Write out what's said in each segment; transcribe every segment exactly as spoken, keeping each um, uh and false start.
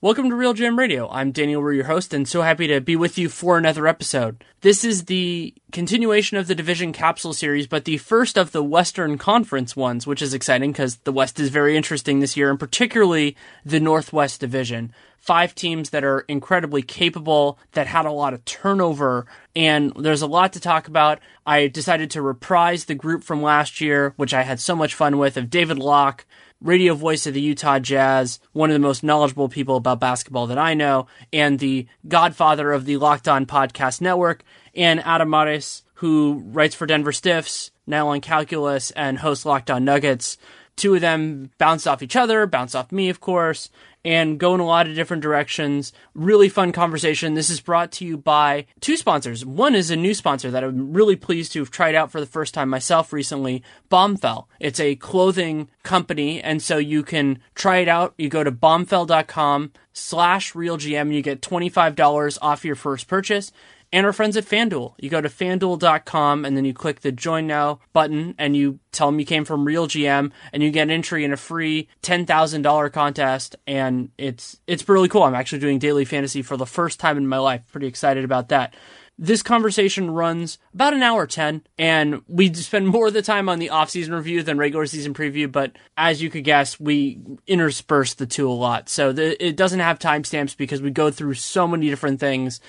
Welcome to RealGM Radio. I'm Daniel, we're your host, and so happy to be with you for another episode. This is the continuation of the Division Capsule Series, but the first of the Western Conference ones, which is exciting because the West is very interesting this year, and particularly the Northwest Division. Five teams that are incredibly capable, that had a lot of turnover, and there's a lot to talk about. I decided to reprise the group from last year, which I had so much fun with, of David Locke, radio voice of the Utah Jazz, one of the most knowledgeable people about basketball that I know, and the godfather of the Locked On Podcast Network, and Adamaris, who writes for Denver Stiffs, now on Calculus, and hosts Locked On Nuggets. Two of them bounced off each other, bounced off me, of course, and go in a lot of different directions. Really fun conversation. This is brought to you by two sponsors. One is a new sponsor that I'm really pleased to have tried out for the first time myself recently, Bombfell. It's a clothing company, and so you can try it out. You go to bombfell dot com slash RealGM. You get twenty-five dollars off your first purchase. And our friends at FanDuel. You go to FanDuel dot com and then you click the Join Now button and you tell them you came from RealGM and you get an entry in a free ten thousand dollars contest, and it's it's really cool. I'm actually doing daily fantasy for the first time in my life. Pretty excited about that. This conversation runs about an hour ten, and we spend more of the time on the off-season review than regular season preview, but as you could guess, we intersperse the two a lot. So the, it doesn't have timestamps because we go through so many different things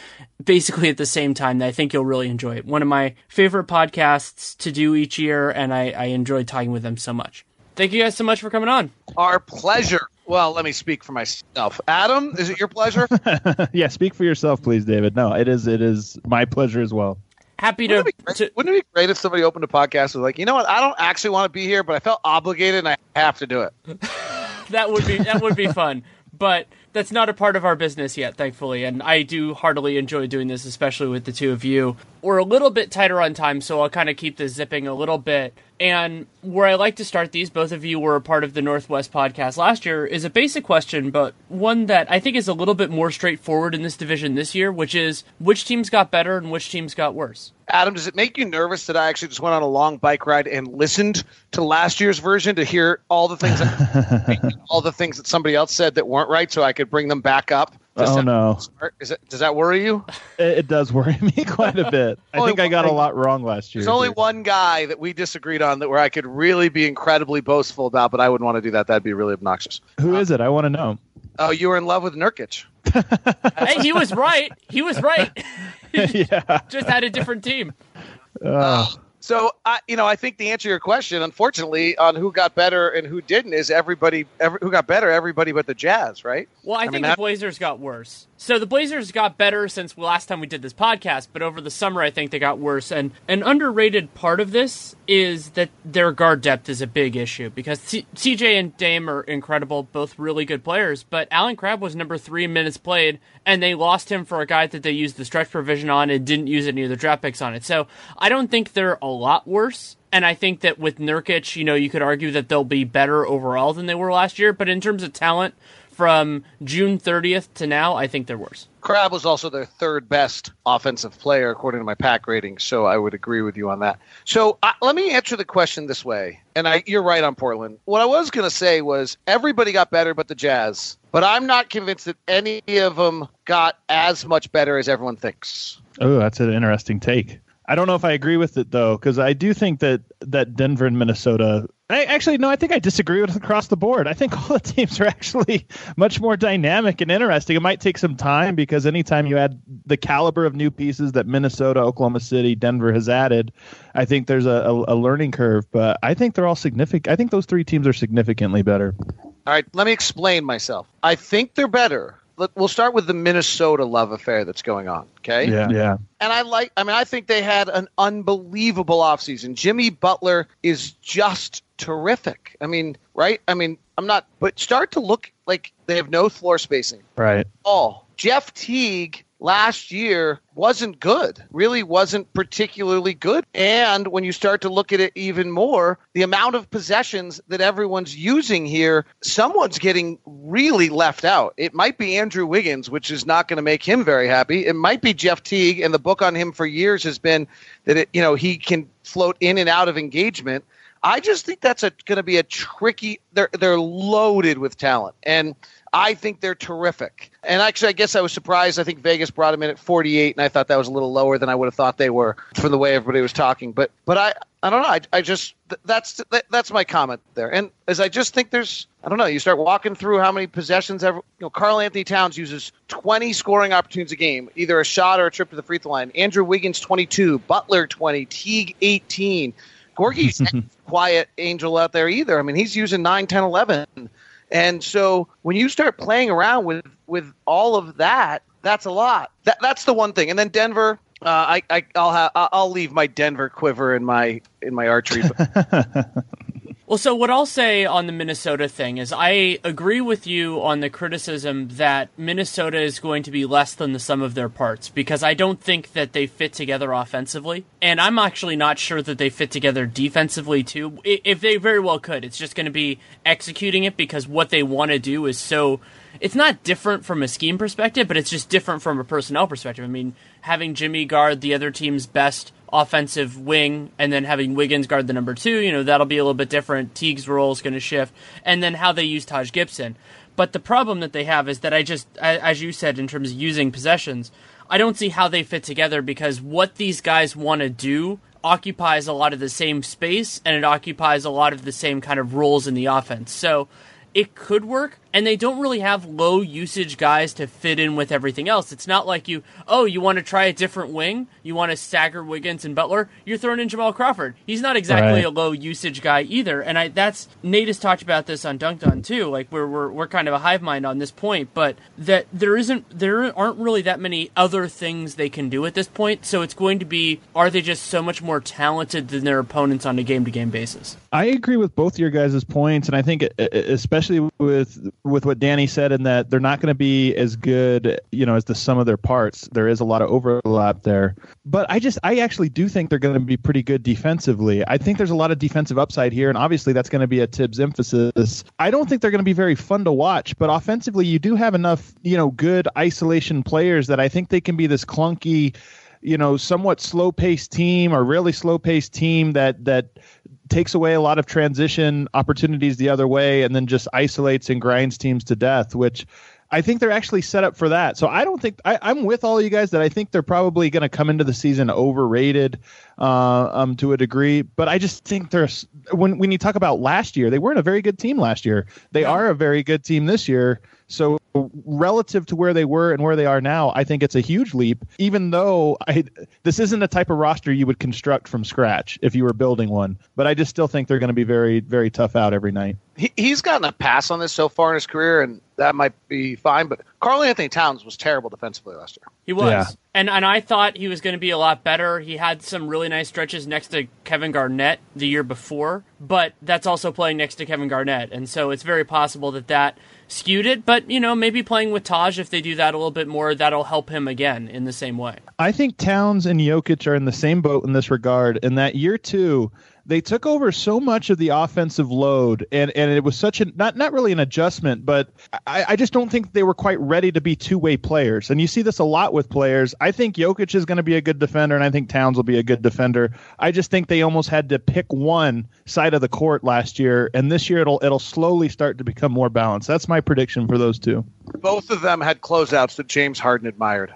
basically at the same time that I think you'll really enjoy it. One of my favorite podcasts to do each year, and I, I enjoy talking with them so much. Thank you guys so much for coming on. Our pleasure. Well, let me speak for myself. Adam, is it your pleasure? Yeah, speak for yourself, please, David. No, it is. It is my pleasure as well. Happy to. Wouldn't it be great, to, wouldn't it be great if somebody opened a podcast and was like, you know what? I don't actually want to be here, but I felt obligated and I have to do it. That would be that would be fun. But that's not a part of our business yet, thankfully. And I do heartily enjoy doing this, especially with the two of you. We're a little bit tighter on time, so I'll kind of keep this zipping a little bit. And where I like to start these, both of you were a part of the Northwest podcast last year, is a basic question, but one that I think is a little bit more straightforward in this division this year, which is which teams got better and which teams got worse? Adam, does it make you nervous that I actually just went on a long bike ride and listened to last year's version to hear all the things that, all the things that somebody else said that weren't right, so I could bring them back up? Does oh, no. Is it, does that worry you? It, it does worry me quite a bit. I think I got thing. a lot wrong last year. There's only one guy that we disagreed on that where I could really be incredibly boastful about, but I wouldn't want to do that. That'd be really obnoxious. Who um, is it? I want to know. Oh, you were in love with Nurkic. Hey, he was right. He was right. Yeah. Just had a different team. Oh. Uh, so, I, you know, I think the answer to your question, unfortunately, on who got better and who didn't is everybody every, who got better, everybody but the Jazz, right? Well, I, I think mean, the that- Blazers got worse. So the Blazers got better since last time we did this podcast, but over the summer, I think they got worse. And an underrated part of this is that their guard depth is a big issue because C- CJ and Dame are incredible, both really good players, but Allen Crabbe was number three minutes played, and they lost him for a guy that they used the stretch provision on and didn't use any of the draft picks on it. So I don't think they're a lot worse. And I think that with Nurkic, you know, you could argue that they'll be better overall than they were last year. But in terms of talent, from June thirtieth to now, I think they're worse. Crabbe was also their third best offensive player, according to my P A C rating, so I would agree with you on that. So uh, let me answer the question this way, and I, you're right on Portland. What I was going to say was everybody got better but the Jazz, but I'm not convinced that any of them got as much better as everyone thinks. Oh, that's an interesting take. I don't know if I agree with it, though, because I do think that, that Denver and Minnesota... I, actually, no, I think I disagree with it across the board. I think all the teams are actually much more dynamic and interesting. It might take some time because anytime you add the caliber of new pieces that Minnesota, Oklahoma City, Denver has added, I think there's a, a, a learning curve. But I think they're all significant. I think those three teams are significantly better. All right, let me explain myself. I think they're better, we'll start with the Minnesota love affair that's going on. Okay. Yeah. yeah. And I like, I mean, I think they had an unbelievable offseason. Jimmy Butler is just terrific. I mean, right. I mean, I'm not, but start to look like they have no floor spacing. Right. Oh, Jeff Teague last year wasn't good, really wasn't particularly good. And when you start to look at it even more, the amount of possessions that everyone's using here, someone's getting really left out. It might be Andrew Wiggins, which is not going to make him very happy. It might be Jeff Teague. And the book on him for years has been that, it, you know, he can float in and out of engagement. I just think that's going to be a tricky – they're they're loaded with talent, and I think they're terrific. And actually, I guess I was surprised. I think Vegas brought him in at forty-eight, and I thought that was a little lower than I would have thought they were from the way everybody was talking. But but I, I don't know. I, I just – that's that's my comment there. And as I just think there's – I don't know. You start walking through how many possessions – ever. You know, Karl-Anthony Towns uses twenty scoring opportunities a game, either a shot or a trip to the free throw line. Andrew Wiggins, twenty-two. Butler, twenty. Teague, eighteen. Gorgie's quiet angel out there either. I mean, he's using nine, ten, eleven. And so when you start playing around with, with all of that, that's a lot. That, that's the one thing. And then Denver, uh, I, I, I'll have, I'll leave my Denver quiver in my in my archery. Well, so what I'll say on the Minnesota thing is I agree with you on the criticism that Minnesota is going to be less than the sum of their parts, because I don't think that they fit together offensively. And I'm actually not sure that they fit together defensively, too. If they very well could, it's just going to be executing it, because what they want to do is so... It's not different from a scheme perspective, but it's just different from a personnel perspective. I mean, having Jimmy guard the other team's best offensive wing, and then having Wiggins guard the number two, you know, that'll be a little bit different. Teague's role is going to shift, and then how they use Taj Gibson. But the problem that they have is that I just, as you said, in terms of using possessions, I don't see how they fit together, because what these guys want to do occupies a lot of the same space, and it occupies a lot of the same kind of roles in the offense. So it could work, and they don't really have low usage guys to fit in with everything else. It's not like you, oh, you want to try a different wing? You want to stagger Wiggins and Butler? You're throwing in Jamal Crawford. He's not exactly right. a low usage guy either. And I, that's, Nate has talked about this on Dunked On too. Like we're, we're, we're kind of a hive mind on this point, but that there isn't, there aren't really that many other things they can do at this point. So it's going to be, are they just so much more talented than their opponents on a game to game basis? I agree with both your guys' points. And I think especially with, with what Danny said, in that they're not going to be as good, you know, as the sum of their parts. There is a lot of overlap there, but I just, I actually do think they're going to be pretty good defensively. I think there's a lot of defensive upside here, and obviously that's going to be a Tibbs emphasis. I don't think they're going to be very fun to watch, but offensively you do have enough, you know, good isolation players that I think they can be this clunky, you know, somewhat slow-paced team, or really slow-paced team that, that, takes away a lot of transition opportunities the other way, and then just isolates and grinds teams to death, which I think they're actually set up for that. So I don't think I, I'm with all you guys that I think they're probably going to come into the season overrated uh, um, to a degree. But I just think there's when, when you talk about last year, they weren't a very good team last year. They are a very good team this year. So relative to where they were and where they are now, I think it's a huge leap, even though I, this isn't the type of roster you would construct from scratch if you were building one. But I just still think they're going to be very, very tough out every night. He, he's gotten a pass on this so far in his career, and that might be fine. But Karl-Anthony Towns was terrible defensively last year. He was. Yeah. And and I thought he was going to be a lot better. He had some really nice stretches next to Kevin Garnett the year before, but that's also playing next to Kevin Garnett. And so it's very possible that that skewed it. But, you know, maybe playing with Taj, if they do that a little bit more, that'll help him again in the same way. I think Towns and Jokic are in the same boat in this regard. And that year, too, they took over so much of the offensive load, and, and it was such a not not really an adjustment, but I, I just don't think they were quite ready to be two-way players. And you see this a lot with players. I think Jokic is going to be a good defender, and I think Towns will be a good defender. I just think they almost had to pick one side of the court last year, and this year it'll it'll slowly start to become more balanced. That's my prediction for those two. Both of them had closeouts that James Harden admired.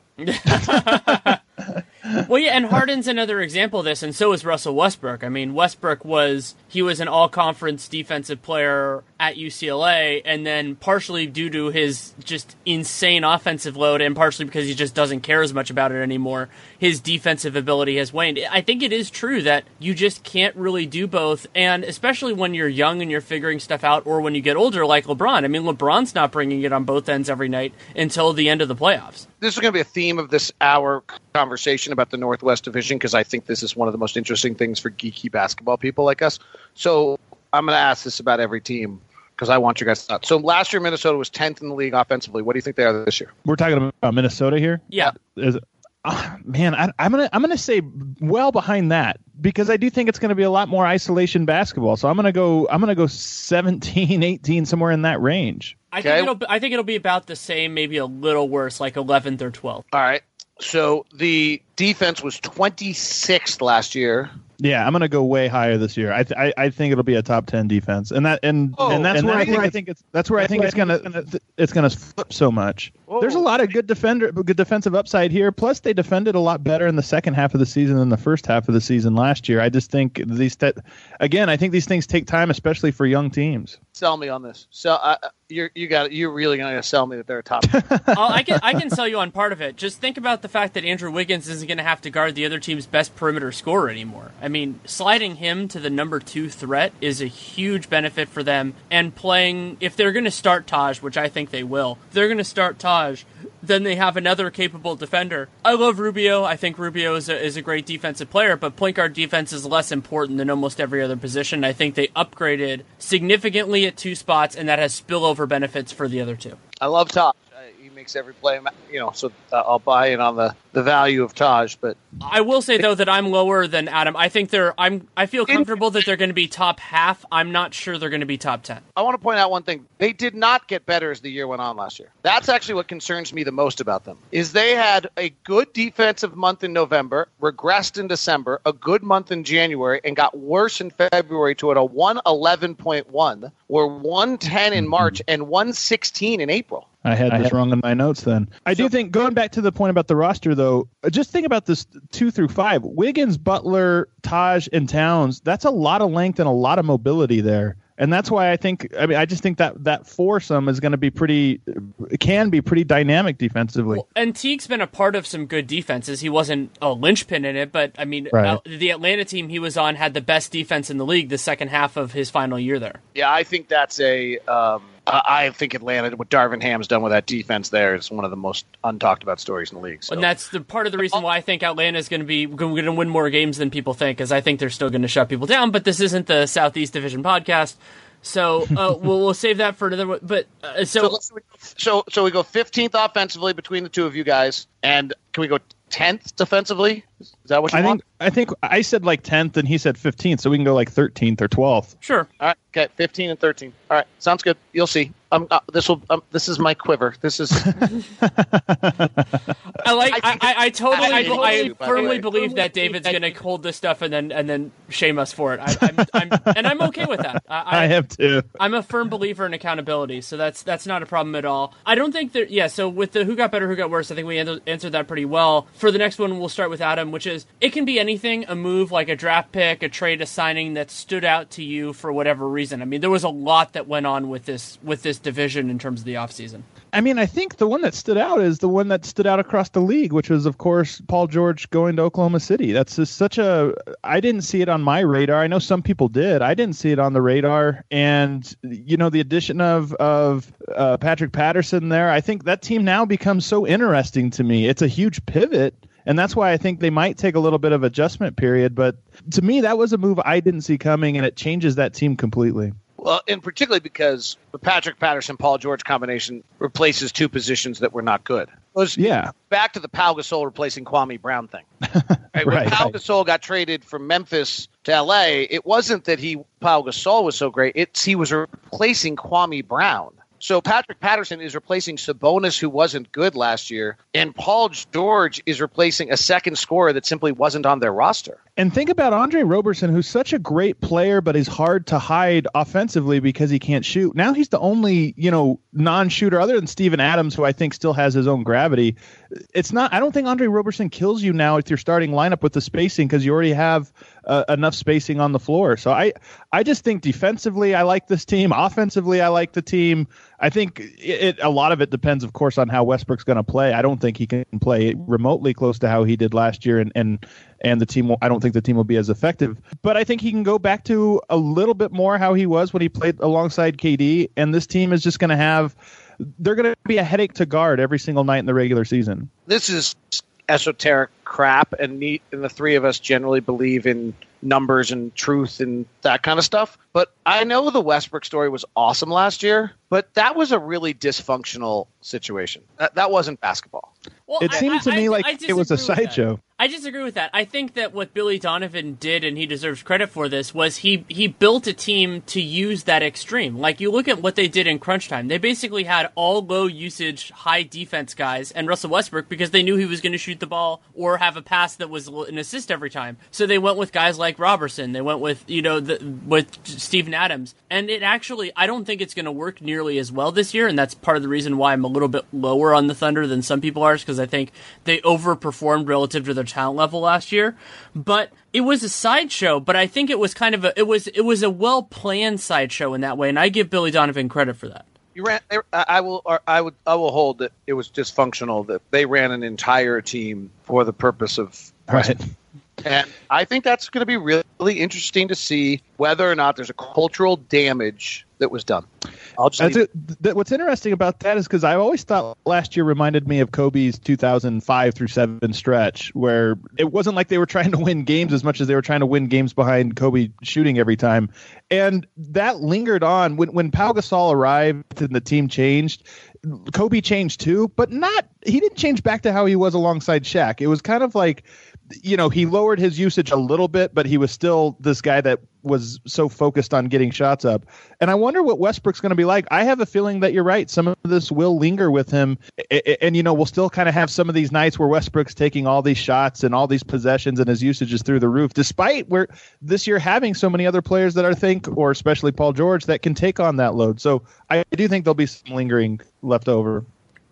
Well, yeah, and Harden's another example of this, and so is Russell Westbrook. I mean, Westbrook was, he was an all-conference defensive player at U C L A, and then partially due to his just insane offensive load, and partially because he just doesn't care as much about it anymore, his defensive ability has waned. I think it is true that you just can't really do both, and especially when you're young and you're figuring stuff out, or when you get older like LeBron. I mean, LeBron's not bringing it on both ends every night until the end of the playoffs. This is going to be a theme of this hour conversation about the Northwest Division, because I think this is one of the most interesting things for geeky basketball people like us. So I'm going to ask this about every team, because I want you guys to know. So last year, Minnesota was tenth in the league offensively. What do you think they are this year? We're talking about Minnesota here? Yeah. Is it, oh, man, I, I'm going to I'm going to say well behind that, because I do think it's going to be a lot more isolation basketball. So I'm going to go I'm going to go seventeen, eighteen, somewhere in that range. I okay. think it'll I think it'll be about the same, maybe a little worse, like eleventh or twelfth. All right. So the defense was twenty-sixth last year. Yeah, I'm going to go way higher this year. I, th- I I think it'll be a top ten defense, and that and oh, and that's and where I think, I think it's that's where that's I think it's gonna, gonna it's gonna flip so much. Oh. There's a lot of good defender, good defensive upside here. Plus, they defended a lot better in the second half of the season than the first half of the season last year. I just think these te- again, I think these things take time, especially for young teams. Sell me on this. So uh, you you got you're really going to sell me that they're a top. I'll, I can I can sell you on part of it. Just think about the fact that Andrew Wiggins isn't going to have to guard the other team's best perimeter scorer anymore. I mean, sliding him to the number two threat is a huge benefit for them. And playing, if they're going to start Taj, which I think they will, if they're going to start Taj, then they have another capable defender. I love Rubio. I think Rubio is a, is a great defensive player, but point guard defense is less important than almost every other position. I think they upgraded significantly at two spots, and that has spillover benefits for the other two. I love Taj. Makes every play, you know, so uh, I'll buy in on the, the value of Taj, but I will say though that I'm lower than Adam. I think they're I'm I feel comfortable that they're going to be top half. I'm not sure they're going to be top ten. I want to point out one thing. They did not get better as the year went on last year. That's actually what concerns me the most about them. Is they had a good defensive month in November, regressed in December, a good month in January, and got worse in February to at a one eleven point one, or one ten in March, and one sixteen in April. I had this I had, wrong in my notes then. I so, do think, going back to the point about the roster, though, just think about this two through five. Wiggins, Butler, Taj, and Towns, that's a lot of length and a lot of mobility there. And that's why I think, I mean, I just think that that foursome is going to be pretty, can be pretty dynamic defensively. Well, and Teague's been a part of some good defenses. He wasn't a linchpin in it, but I mean, right. uh, the Atlanta team he was on had the best defense in the league the second half of his final year there. Yeah, I think that's a, um, uh, I think Atlanta, what Darvin Ham's done with that defense there is one of the most untalked about stories in the league. So. And that's the part of the reason why I think Atlanta is going to be going to win more games than people think, because I think they're still going to shut people down, but this isn't the Southeast Division podcast. So uh, we'll, we'll save that for another one. But uh, so, so, so so we go fifteenth offensively between the two of you guys, and can we go tenth defensively? Is that what you I want? Think, I think I said like tenth, and he said fifteenth, so we can go like thirteenth or twelfth. Sure. All right. Okay. Fifteen and thirteen. All right. Sounds good. You'll see. Um. Uh, this will. Um, this is my quiver. This is. I like. I. I, I totally. I, I, believe, I, you, I firmly believe that David's going to hold this stuff and then and then shame us for it. I, I'm, I'm, and I'm okay with that. I, I, I have too. I'm a firm believer in accountability, so that's that's not a problem at all. I don't think that. Yeah. So with the who got better, who got worse, I think we answered that pretty well. For the next one, we'll start with Adam, which is it can be anything, a move like a draft pick, a trade, a signing that stood out to you for whatever reason. I mean, there was a lot that went on with this with this division in terms of the offseason. I mean, I think the one that stood out is the one that stood out across the league, which was, of course, Paul George going to Oklahoma City. That's just such a – I didn't see it on my radar. I know some people did. I didn't see it on the radar. And, you know, the addition of, of uh, Patrick Patterson there, I think that team now becomes so interesting to me. It's a huge pivot. And that's why I think they might take a little bit of adjustment period. But to me, that was a move I didn't see coming, and it changes that team completely. Well, and particularly because the Patrick Patterson-Paul George combination replaces two positions that were not good. Was, yeah. Back to the Pau Gasol replacing Kwame Brown thing. Right, when right, Pau right. Gasol got traded from Memphis to L A, it wasn't that he Pau Gasol was so great. It's he was replacing Kwame Brown. So Patrick Patterson is replacing Sabonis, who wasn't good last year, and Paul George is replacing a second scorer that simply wasn't on their roster. And think about Andre Roberson, who's such a great player, but is hard to hide offensively because he can't shoot. Now he's the only, you know, non-shooter other than Steven Adams, who I think still has his own gravity. It's not. I don't think Andre Roberson kills you now if you're starting lineup with the spacing, because you already have uh, enough spacing on the floor. So I, I just think defensively, I like this team. Offensively, I like the team. I think it, it a lot of it depends, of course, on how Westbrook's going to play. I don't think he can play remotely close to how he did last year, and and and the team will, I don't think the team will be as effective. But I think he can go back to a little bit more how he was when he played alongside K D, and this team is just going to have – they're going to be a headache to guard every single night in the regular season. This is esoteric crap, and, me, and the three of us generally believe in – numbers and truth and that kind of stuff. But I know the Westbrook story was awesome last year, but that was a really dysfunctional situation. That, that wasn't basketball. Well, it I, seemed to I, me I, like I it was a sideshow. I disagree with that. I think that what Billy Donovan did, and he deserves credit for this, was he, he built a team to use that extreme. Like, you look at what they did in crunch time. They basically had all low-usage, high-defense guys and Russell Westbrook because they knew he was going to shoot the ball or have a pass that was an assist every time. So they went with guys like Roberson. They went with, you know, the, with Steven Adams. And it actually, I don't think it's going to work nearly as well this year, and that's part of the reason why I'm a little bit lower on the Thunder than some people are, because I think they overperformed relative to their talent level last year. But it was a sideshow, but I think it was kind of a it was it was a well planned sideshow in that way, and I give Billy Donovan credit for that. You ran, I will I would I will hold that it was dysfunctional, that they ran an entire team for the purpose of right. And I think that's going to be really interesting to see whether or not there's a cultural damage that was done. I'll just a, th- what's interesting about that is because I always thought last year reminded me of Kobe's two thousand five through seven stretch, where it wasn't like they were trying to win games as much as they were trying to win games behind Kobe shooting every time. And that lingered on. When, when Pau Gasol arrived and the team changed, Kobe changed too, but not he didn't change back to how he was alongside Shaq. It was kind of like, you know, he lowered his usage a little bit, but he was still this guy that was so focused on getting shots up. And I wonder what Westbrook's going to be like. I have a feeling that you're right. Some of this will linger with him. And, you know, we'll still kind of have some of these nights where Westbrook's taking all these shots and all these possessions and his usage is through the roof, despite where this year having so many other players that are think, or especially Paul George, that can take on that load. So I do think there'll be some lingering left over.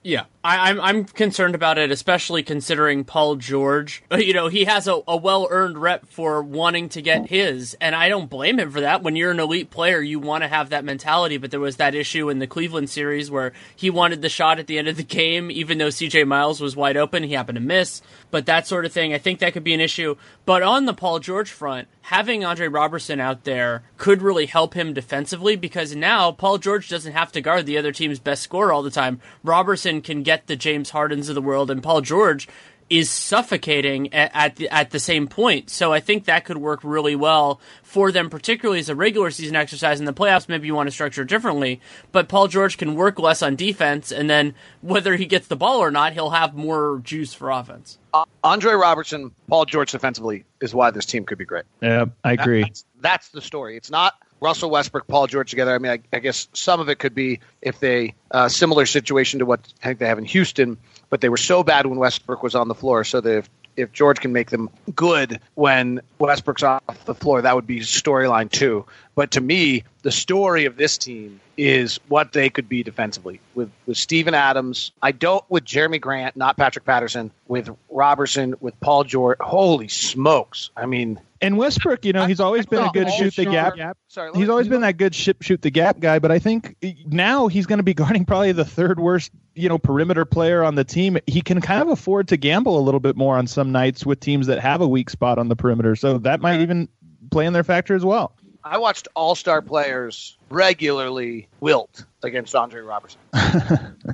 Yeah, I, I'm I'm concerned about it, especially considering Paul George. You know, he has a, a well-earned rep for wanting to get his, and I don't blame him for that. When you're an elite player, you want to have that mentality, but there was that issue in the Cleveland series where he wanted the shot at the end of the game, even though C J Miles was wide open. He happened to miss, but that sort of thing, I think that could be an issue. But on the Paul George front, having Andre Roberson out there could really help him defensively, because now Paul George doesn't have to guard the other team's best scorer all the time. Roberson can get the James Hardens of the world, and Paul George is suffocating at, at the at the same point. So I think that could work really well for them, particularly as a regular season exercise. In the playoffs, maybe you want to structure it differently, but Paul George can work less on defense, and then whether he gets the ball or not, he'll have more juice for offense. Uh, Andre Roberson, Paul George defensively is why this team could be great. Yeah, I agree. That, that's, that's the story. It's not Russell Westbrook, Paul George together. I mean, I, I guess some of it could be if they uh, similar situation to what I think they have in Houston, but they were so bad when Westbrook was on the floor. So that if, if George can make them good when Westbrook's off the floor, that would be storyline two. But to me, the story of this team is what they could be defensively with, with Steven Adams. I don't with Jeremy Grant, not Patrick Patterson, with Roberson, with Paul George. Holy smokes. I mean, and Westbrook, you know, he's always been a good shoot the gap. Sorry, he's always been that good ship shoot the gap guy, but I think now he's going to be guarding probably the third worst, you know, perimeter player on the team. He can kind of afford to gamble a little bit more on some nights with teams that have a weak spot on the perimeter. So that might even play in their factor as well. I watched all-star players regularly wilt against Andre Roberson.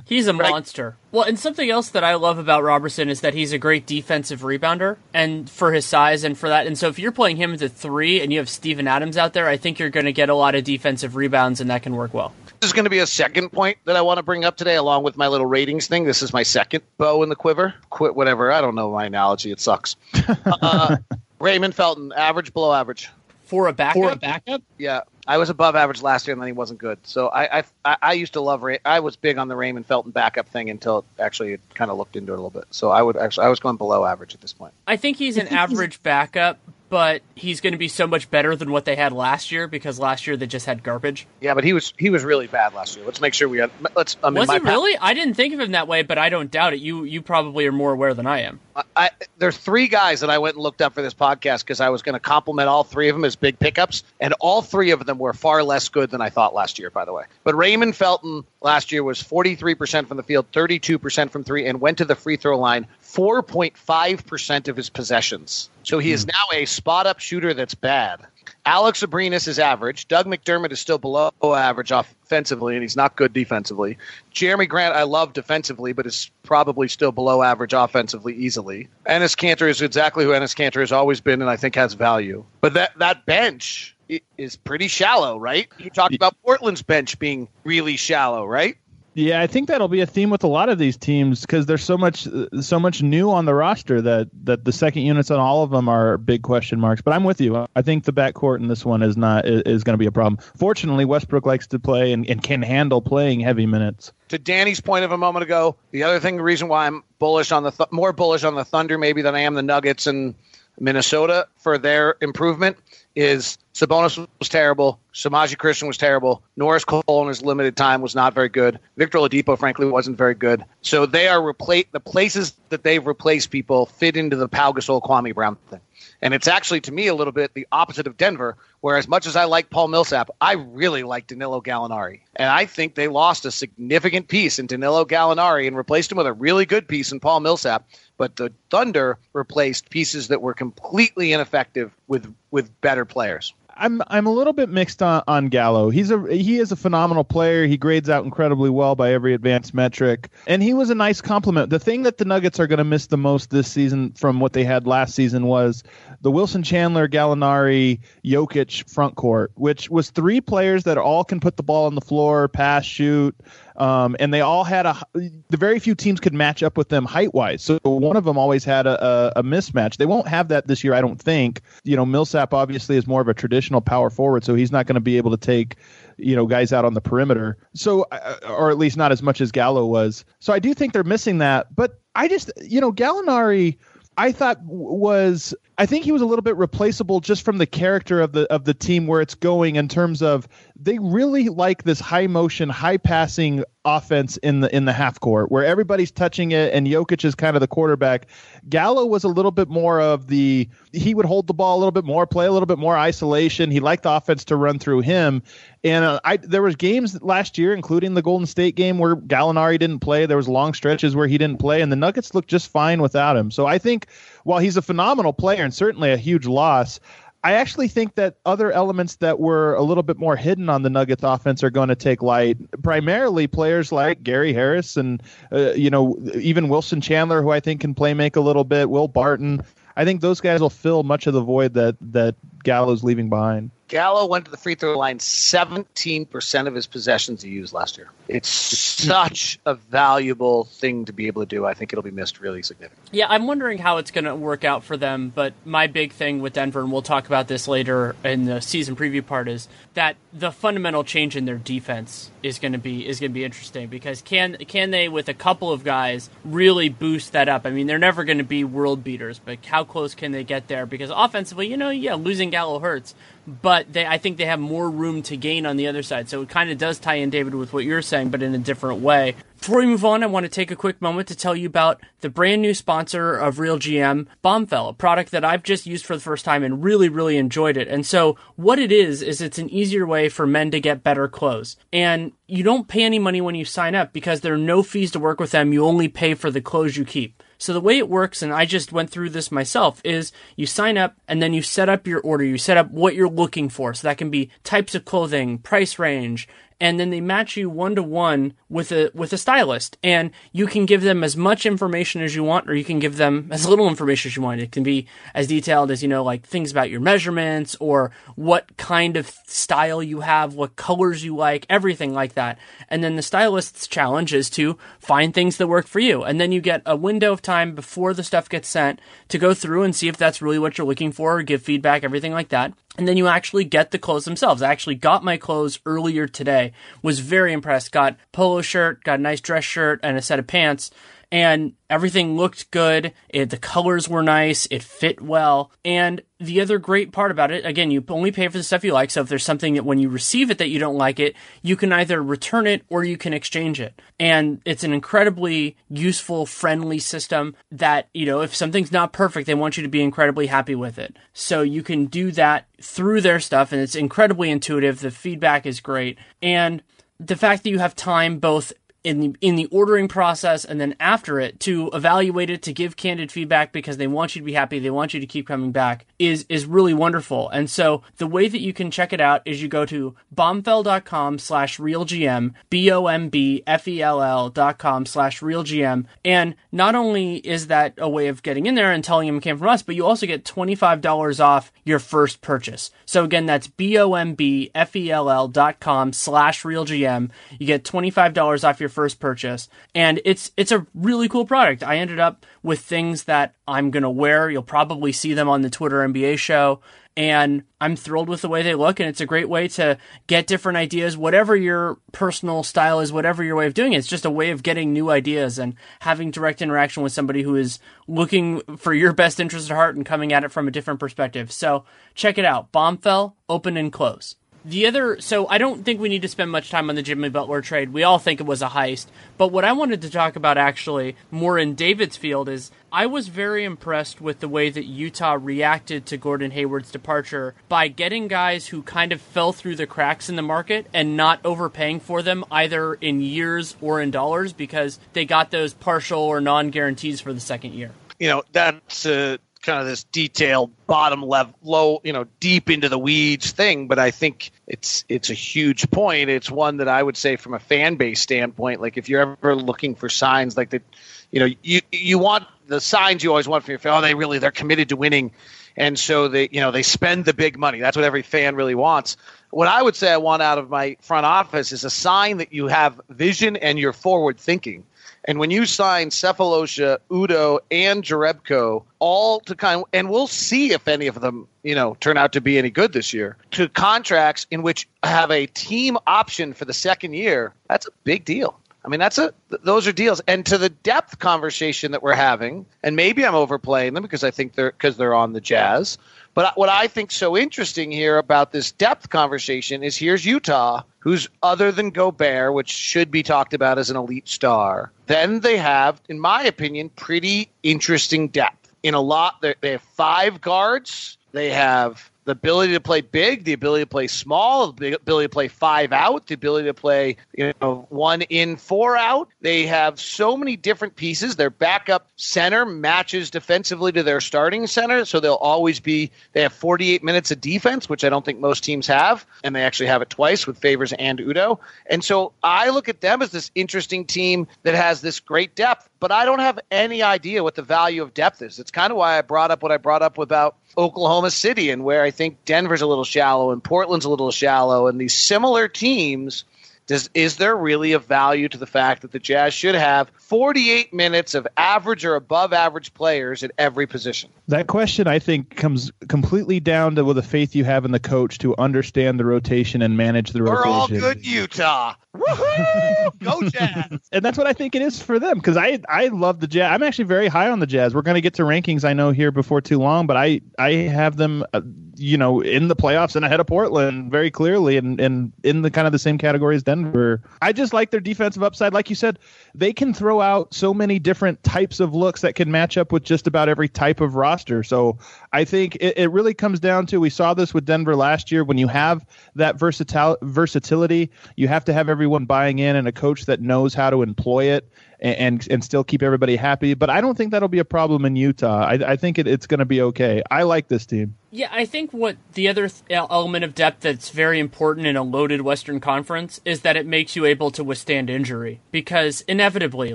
He's a monster. Well, and something else that I love about Roberson is that he's a great defensive rebounder, and for his size and for that. And so if you're playing him as a three and you have Steven Adams out there, I think you're going to get a lot of defensive rebounds, and that can work well. This is going to be a second point that I want to bring up today, along with my little ratings thing. This is my second bow in the quiver. Quit whatever. I don't know my analogy. It sucks. uh, Raymond Felton, average, below average. For a backup? For a backup? Yeah. I was above average last year, and then he wasn't good. So I I, I used to love Ray. I was big on the Raymond Felton backup thing until actually it kind of looked into it a little bit. So I would actually I was going below average at this point. I think he's an average backup, but he's going to be so much better than what they had last year, because last year they just had garbage. Yeah, but he was he was really bad last year. Let's make sure we had, let's. I mean, was he pa- really? I didn't think of him that way, but I don't doubt it. You you probably are more aware than I am. I, I, there are three guys that I went and looked up for this podcast because I was going to compliment all three of them as big pickups, and all three of them were far less good than I thought last year, by the way. But Raymond Felton last year was forty-three percent from the field, thirty-two percent from three, and went to the free throw line four point five percent of his possessions. So he is now a spot-up shooter that's bad. Alex Abrines is average. Doug McDermott is still below average offensively, and he's not good defensively. Jeremy Grant I love defensively, but is probably still below average offensively easily. Enes Kanter is exactly who Enes Kanter has always been and I think has value. But that, that bench is pretty shallow, right? You talked about Portland's bench being really shallow, right? Yeah, I think that'll be a theme with a lot of these teams because there's so much so much new on the roster that, that the second units on all of them are big question marks. But I'm with you. I think the backcourt in this one is not is, is going to be a problem. Fortunately, Westbrook likes to play and, and can handle playing heavy minutes. To Danny's point of a moment ago, the other thing, the reason why I'm bullish on the th- more bullish on the Thunder maybe than I am the Nuggets and Minnesota for their improvement is Sabonis was terrible. Samaje Christian was terrible. Norris Cole in his limited time was not very good. Victor Oladipo, frankly, wasn't very good. So they are repla- the places that they've replaced people fit into the Pau Gasol, Kwame Brown thing. And it's actually, to me, a little bit the opposite of Denver, where as much as I like Paul Millsap, I really like Danilo Gallinari. And I think they lost a significant piece in Danilo Gallinari and replaced him with a really good piece in Paul Millsap. But the Thunder replaced pieces that were completely ineffective with with better players. I'm I'm a little bit mixed on, on Gallo. He's a he is a phenomenal player. He grades out incredibly well by every advanced metric, and he was a nice compliment. The thing that the Nuggets are going to miss the most this season from what they had last season was the Wilson Chandler, Gallinari, Jokic front court, which was three players that all can put the ball on the floor, pass, shoot. Um, and they all had a the very few teams could match up with them height wise. So one of them always had a, a, a mismatch. They won't have that this year, I don't think. You know, Millsap obviously is more of a traditional power forward, so he's not going to be able to take, you know, guys out on the perimeter. So, or at least not as much as Gallo was. So I do think they're missing that. But I just, you know, Gallinari, I thought was I think he was a little bit replaceable just from the character of the of the team where it's going in terms of they really like this high motion, high passing offense in the in the half court where everybody's touching it and Jokic is kind of the quarterback. Gallo was a little bit more of the he would hold the ball a little bit more, play a little bit more isolation. He liked the offense to run through him. And uh, I there was games last year, including the Golden State game, where Gallinari didn't play. There was long stretches where he didn't play, and the Nuggets looked just fine without him. So I think while he's a phenomenal player and certainly a huge loss, I actually think that other elements that were a little bit more hidden on the Nuggets offense are going to take light, primarily players like Gary Harris and, uh, you know, even Wilson Chandler, who I think can play make a little bit, Will Barton. I think those guys will fill much of the void that, that Gallo's leaving behind. Gallo went to the free throw line seventeen percent of his possessions he used last year. It's such a valuable thing to be able to do. I think it'll be missed really significantly. Yeah, I'm wondering how it's going to work out for them, but my big thing with Denver, and we'll talk about this later in the season preview part, is that the fundamental change in their defense is going to be is going to be interesting because can can they, with a couple of guys, really boost that up? I mean, they're never going to be world beaters, but how close can they get there? Because offensively, you know, yeah, losing Gallo hurts, but they, I think they have more room to gain on the other side. So it kind of does tie in, David, with what you're saying, but in a different way. Before we move on, I want to take a quick moment to tell you about the brand new sponsor of RealGM, Bombfell, a product that I've just used for the first time and really, really enjoyed it. And so what it is, is it's an easier way for men to get better clothes. And you don't pay any money when you sign up because there are no fees to work with them. You only pay for the clothes you keep. So the way it works, and I just went through this myself, is you sign up and then you set up your order. You set up what you're looking for. So that can be types of clothing, price range, and then they match you one-to-one with a with a stylist. And you can give them as much information as you want, or you can give them as little information as you want. It can be as detailed as, you know, like things about your measurements or what kind of style you have, what colors you like, everything like that. And then the stylist's challenge is to find things that work for you. And then you get a window of time before the stuff gets sent to go through and see if that's really what you're looking for, or give feedback, everything like that. And then you actually get the clothes themselves. I actually got my clothes earlier today, was very impressed, got polo shirt, got a nice dress shirt, and a set of pants. and everything looked good. It, the colors were nice. It fit well. And the other great part about it, again, you only pay for the stuff you like. So if there's something that when you receive it that you don't like it, you can either return it or you can exchange it. And it's an incredibly useful, friendly system that, you know, if something's not perfect, they want you to be incredibly happy with it. So you can do that through their stuff. And it's incredibly intuitive. The feedback is great. And the fact that you have time both in the, in the ordering process and then after it to evaluate it, to give candid feedback because they want you to be happy. They want you to keep coming back is, is really wonderful. And so the way that you can check it out is you go to bombfell.com slash realgm, B-O-M-B-F-E-L-L dot com slash realgm. And not only is that a way of getting in there and telling them it came from us, but you also get twenty-five dollars off your first purchase. So again, that's B-O-M-B-F-E-L-L dot com slash realgm. You get twenty-five dollars off your first purchase, and it's it's a really cool product. I ended up with things that I'm gonna wear. You'll probably see them on the Twitter N B A show, and I'm thrilled with the way they look, and it's a great way to get different ideas, whatever your personal style is, whatever your way of doing it. It's just a way of getting new ideas and having direct interaction with somebody who is looking for your best interest at heart and coming at it from a different perspective. So check it out. Bombfell, open and close. The other, so I don't think we need to spend much time on the Jimmy Butler trade. We all think it was a heist. But what I wanted to talk about actually more in David's field is I was very impressed with the way that Utah reacted to Gordon Hayward's departure by getting guys who kind of fell through the cracks in the market and not overpaying for them either in years or in dollars because they got those partial or non-guarantees for the second year. You know, that's a... Uh... kind of this detailed bottom level, low, you know, deep into the weeds thing. But I think it's it's a huge point. It's one that I would say from a fan base standpoint, like if you're ever looking for signs like that, you know, you you want the signs you always want from your fan. Oh, they really, they're committed to winning. And so they, you know, they spend the big money. That's what every fan really wants. What I would say I want out of my front office is a sign that you have vision and you're forward thinking. And when you sign Cephalosha, Udo, and Jerebko, all to kind of, and we'll see if any of them, you know, turn out to be any good this year, to contracts in which have a team option for the second year, that's a big deal. I mean, that's a those are deals. And to the depth conversation that we're having, and maybe I'm overplaying them because I think they're because they're on the Jazz. But what I think so interesting here about this depth conversation is here's Utah, who's other than Gobert, which should be talked about as an elite star. Then they have, in my opinion, pretty interesting depth. In a lot, they have five guards. They have the ability to play big, the ability to play small, the ability to play five out, the ability to play, you know, one in, four out. They have so many different pieces. Their backup center matches defensively to their starting center, so they'll always be – they have forty-eight minutes of defense, which I don't think most teams have, and they actually have it twice with Favors and Udo. And so I look at them as this interesting team that has this great depth, but I don't have any idea what the value of depth is. It's kind of why I brought up what I brought up about Oklahoma City and where I think Denver's a little shallow and Portland's a little shallow and these similar teams, does, is there really a value to the fact that the Jazz should have forty-eight minutes of average or above average players at every position? That question, I think, comes completely down to the faith you have in the coach to understand the rotation and manage the We're rotation. We're all good, Utah. Woohoo! Go Jazz! And that's what I think it is for them, because I, I love the Jazz. I'm actually very high on the Jazz. We're going to get to rankings, I know, here before too long, but I, I have them uh, you know, in the playoffs and ahead of Portland very clearly and, and in the kind of the same category as Denver. I just like their defensive upside. Like you said, they can throw out so many different types of looks that can match up with just about every type of roster. So I think it, it really comes down to, we saw this with Denver last year, when you have that versatile versatility, you have to have every everyone buying in and a coach that knows how to employ it and and, and still keep everybody happy. But I don't think that'll be a problem in Utah. I, I think it, it's going to be okay. I like this team. Yeah, I think what the other th- element of depth that's very important in a loaded Western Conference is that it makes you able to withstand injury, because inevitably,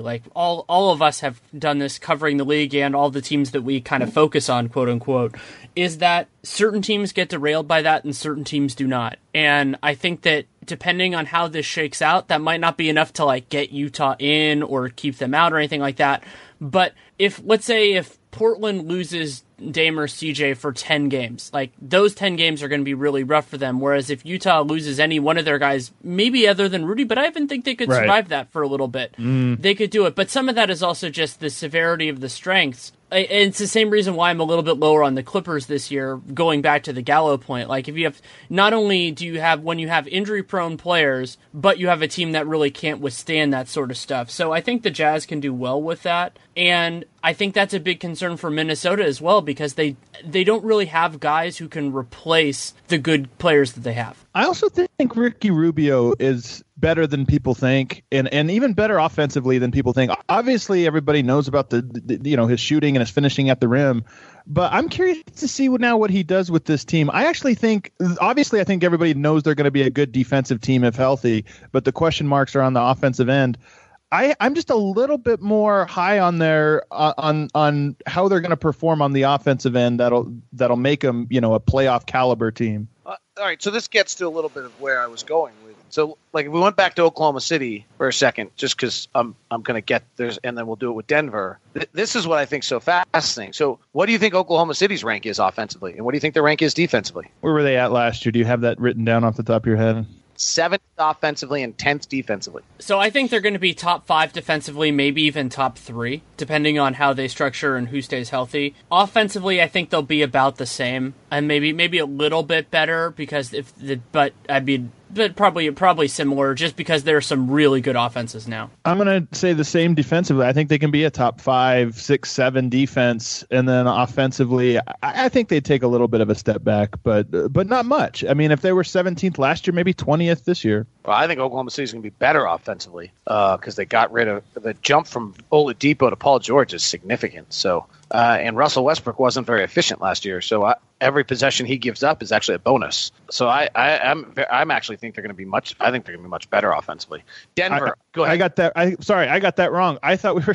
like all, all of us have done this covering the league and all the teams that we kind of focus on, quote unquote, is that certain teams get derailed by that and certain teams do not. And I think that depending on how this shakes out, that might not be enough to like get Utah in or keep them out or anything like that. But if, let's say if Portland loses Dame or C J for ten games. Like, those ten games are going to be really rough for them. Whereas if Utah loses any one of their guys, maybe other than Rudy, but I even think they could right. survive that for a little bit. Mm. They could do it. But some of that is also just the severity of the strengths. It's the same reason why I'm a little bit lower on the Clippers this year, going back to the Gallo point. Like, if you have, not only do you have, when you have injury prone players, but you have a team that really can't withstand that sort of stuff. So I think the Jazz can do well with that. And I think that's a big concern for Minnesota as well, because they they don't really have guys who can replace the good players that they have. I also think Ricky Rubio is better than people think, and, and even better offensively than people think. Obviously, everybody knows about the, the you know his shooting and his finishing at the rim, but I'm curious to see what, now what he does with this team. I actually think, obviously, I think everybody knows they're going to be a good defensive team if healthy, but the question marks are on the offensive end. I, I'm just a little bit more high on their uh, on on how they're going to perform on the offensive end. That'll that'll make them, you know, a playoff caliber team. Uh, all right, so this gets to a little bit of where I was going with. So, like, if we went back to Oklahoma City for a second, just because I'm I'm going to get there, and then we'll do it with Denver. Th- this is what I think is so fascinating. So, what do you think Oklahoma City's rank is offensively, and what do you think their rank is defensively? Where were they at last year? Do you have that written down off the top of your head? seventh offensively and tenth defensively. So I think they're going to be top five defensively, maybe even top three, depending on how they structure and who stays healthy. Offensively, I think they'll be about the same, and maybe maybe a little bit better because if the but I mean but probably probably similar, just because there are some really good offenses now. I'm going to say the same defensively. I think they can be a top five, six, seven defense, and then offensively, I, I think they take a little bit of a step back, but but not much. I mean, if they were seventeenth last year, maybe twentieth this year. Well, I think Oklahoma City's going to be better offensively because uh, they got rid of the jump from Oladipo to Paul George is significant. So, uh, and Russell Westbrook wasn't very efficient last year. So I, every possession he gives up is actually a bonus. So I, I I'm I'm actually think they're going to be much. I think they're going to be much better offensively. Denver, I, go ahead. I got that. I sorry, I got that wrong. I thought we were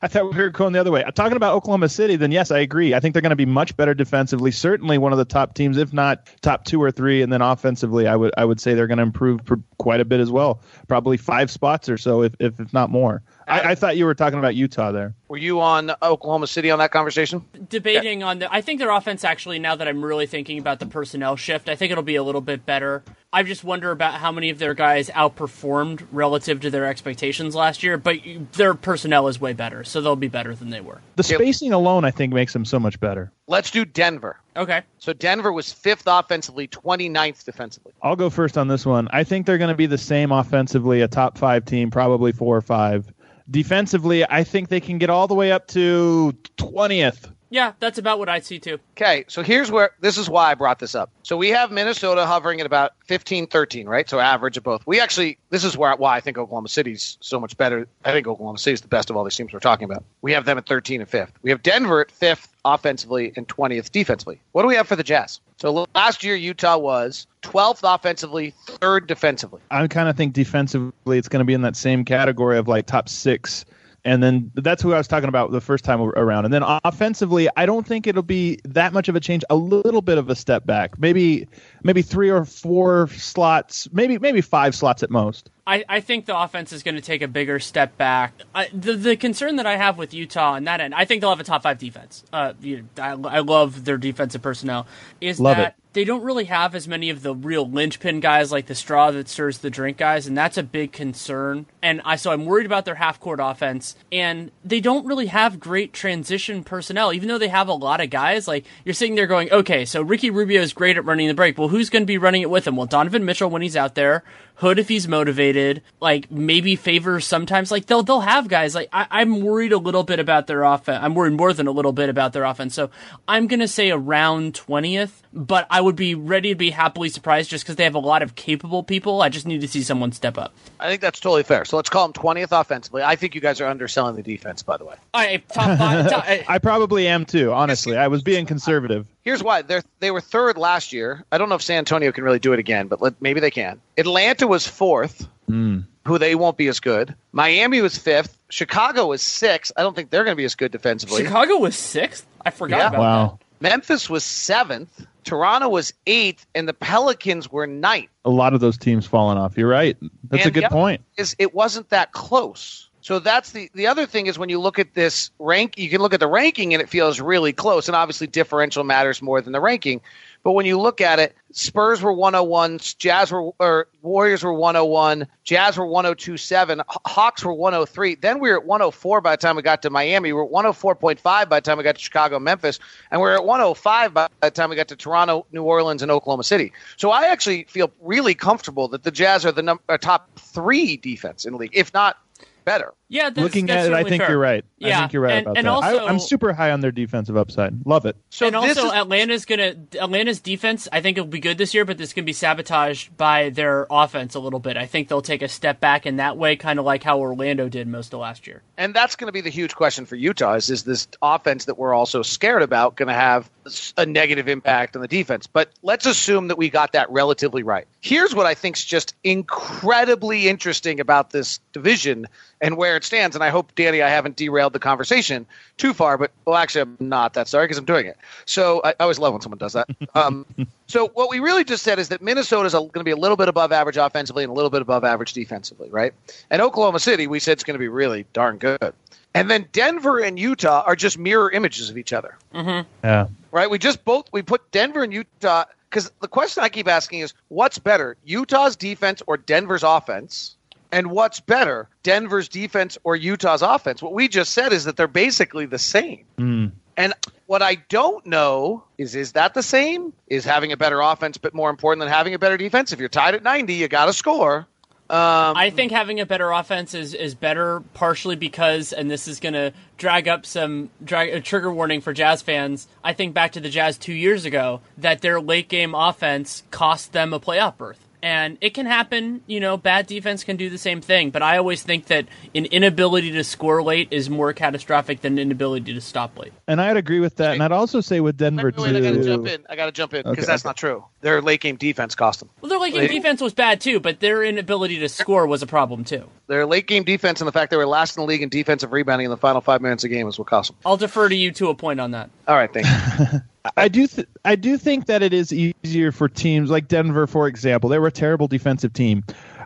I thought we were going the other way. I'm talking about Oklahoma City. Then yes, I agree. I think they're going to be much better defensively. Certainly one of the top teams, if not top two or three. And then offensively, I would I would say they're going to improve. Per, quite a bit as well, probably five spots or so, if if, if not more. I, I thought you were talking about Utah there. Were you on Oklahoma City on that conversation? Debating yeah. on the, I think their offense actually, now that I'm really thinking about the personnel shift, I think it'll be a little bit better. I just wonder about how many of their guys outperformed relative to their expectations last year, but their personnel is way better, so they'll be better than they were. The spacing alone, I think, makes them so much better. Let's do Denver. Okay. So Denver was fifth offensively, twenty-ninth defensively. I'll go first on this one. I think they're going to be the same offensively, a top five team, probably four or five. Defensively, I think they can get all the way up to twentieth. Yeah, that's about what I see, too. Okay, so here's where – this is why I brought this up. So we have Minnesota hovering at about fifteen thirteen, right? So average of both. We actually – this is where why I think Oklahoma City's so much better. I think Oklahoma City's the best of all these teams we're talking about. We have them at thirteen and fifth. We have Denver at fifth offensively and twentieth defensively. What do we have for the Jazz? So last year, Utah was twelfth offensively, third defensively. I kind of think defensively it's going to be in that same category of like top six. And then that's who I was talking about the first time around. And then offensively, I don't think it'll be that much of a change, a little bit of a step back, maybe maybe three or four slots, maybe maybe five slots at most. I, I think the offense is going to take a bigger step back. I, the, the concern that I have with Utah on that end, I think they'll have a top five defense. Uh, you, I, I love their defensive personnel. Is love that it. They don't really have as many of the real linchpin guys, like the straw that stirs the drink guys, and that's a big concern. And I so I'm worried about their half-court offense, and they don't really have great transition personnel, even though they have a lot of guys. Like, you're sitting there going, okay, so Ricky Rubio is great at running the break. Well, who's going to be running it with him? Well, Donovan Mitchell when he's out there. Hood if he's motivated, like maybe Favors sometimes, like they'll they'll have guys. Like I, I'm worried a little bit about their offense. I'm worried more than a little bit about their offense. So I'm gonna say around twentieth, but I would be ready to be happily surprised just because they have a lot of capable people. I just need to see someone step up. I think that's totally fair. So let's call them twentieth offensively. I think you guys are underselling the defense, by the way. All right, top five. Top, I, I probably am too. Honestly, I was being conservative. Here's why. They're, they were third last year. I don't know if San Antonio can really do it again, but let, maybe they can. Atlanta was fourth, mm. who they won't be as good. Miami was fifth. Chicago was sixth. I don't think they're going to be as good defensively. Chicago was sixth? I forgot yeah. about wow. that. Memphis was seventh. Toronto was eighth, and the Pelicans were ninth. A lot of those teams falling off. You're right. That's and a good point. Is, it wasn't that close. So that's the, the other thing is when you look at this rank, you can look at the ranking and it feels really close. And obviously differential matters more than the ranking. But when you look at it, Spurs were one oh one, Jazz were or Warriors were one oh one, Jazz were one oh two point seven, Hawks were one oh three. Then we were at one oh four by the time we got to Miami. We were at one oh four point five by the time we got to Chicago, Memphis. And we were at one oh five by the time we got to Toronto, New Orleans, and Oklahoma City. So I actually feel really comfortable that the Jazz are the num- are top three defense in the league, if not better. Yeah, that's, looking that's at it, really I think fair. You're right. Yeah. I think you're right and, about and that. Also, I, I'm super high on their defensive upside. Love it. So and also, is, Atlanta's gonna Atlanta's defense. I think it'll be good this year, but this can be sabotaged by their offense a little bit. I think they'll take a step back in that way, kind of like how Orlando did most of last year. And that's going to be the huge question for Utah: is is this offense that we're all so scared about going to have a negative impact on the defense? But let's assume that we got that relatively right. Here's what I think's just incredibly interesting about this division and where it stands, and I hope, Danny, I haven't derailed the conversation too far, but well, actually, I'm not that sorry because I'm doing it. So I, I always love when someone does that. Um, so what we really just said is that Minnesota is going to be a little bit above average offensively and a little bit above average defensively, right? And Oklahoma City, we said, is going to be really darn good. And then Denver and Utah are just mirror images of each other. Mm-hmm. Yeah. Right? We just both – we put Denver and Utah – because the question I keep asking is, what's better, Utah's defense or Denver's offense? And what's better, Denver's defense or Utah's offense? What we just said is that they're basically the same. Mm. And what I don't know is, is that the same? Is having a better offense, but more important than having a better defense? If you're tied at ninety, you got to score. Um, I think having a better offense is, is better partially because, and this is going to drag up some drag, a trigger warning for Jazz fans, I think back to the Jazz two years ago, that their late-game offense cost them a playoff berth. And it can happen, you know, bad defense can do the same thing, but I always think that an inability to score late is more catastrophic than an inability to stop late. And I'd agree with that, okay. And I'd also say with Denver, too. I got to jump in, I got to jump in, because okay, that's okay. Not true. Their late-game defense cost them. Well, their late-game late. defense was bad, too, but their inability to score was a problem, too. Their late-game defense and the fact they were last in the league in defensive rebounding in the final five minutes of the game is what cost them. I'll defer to you to a point on that. All right, thank you. I do th- I do think that it is easier for teams like Denver, for example. They were a terrible defensive team.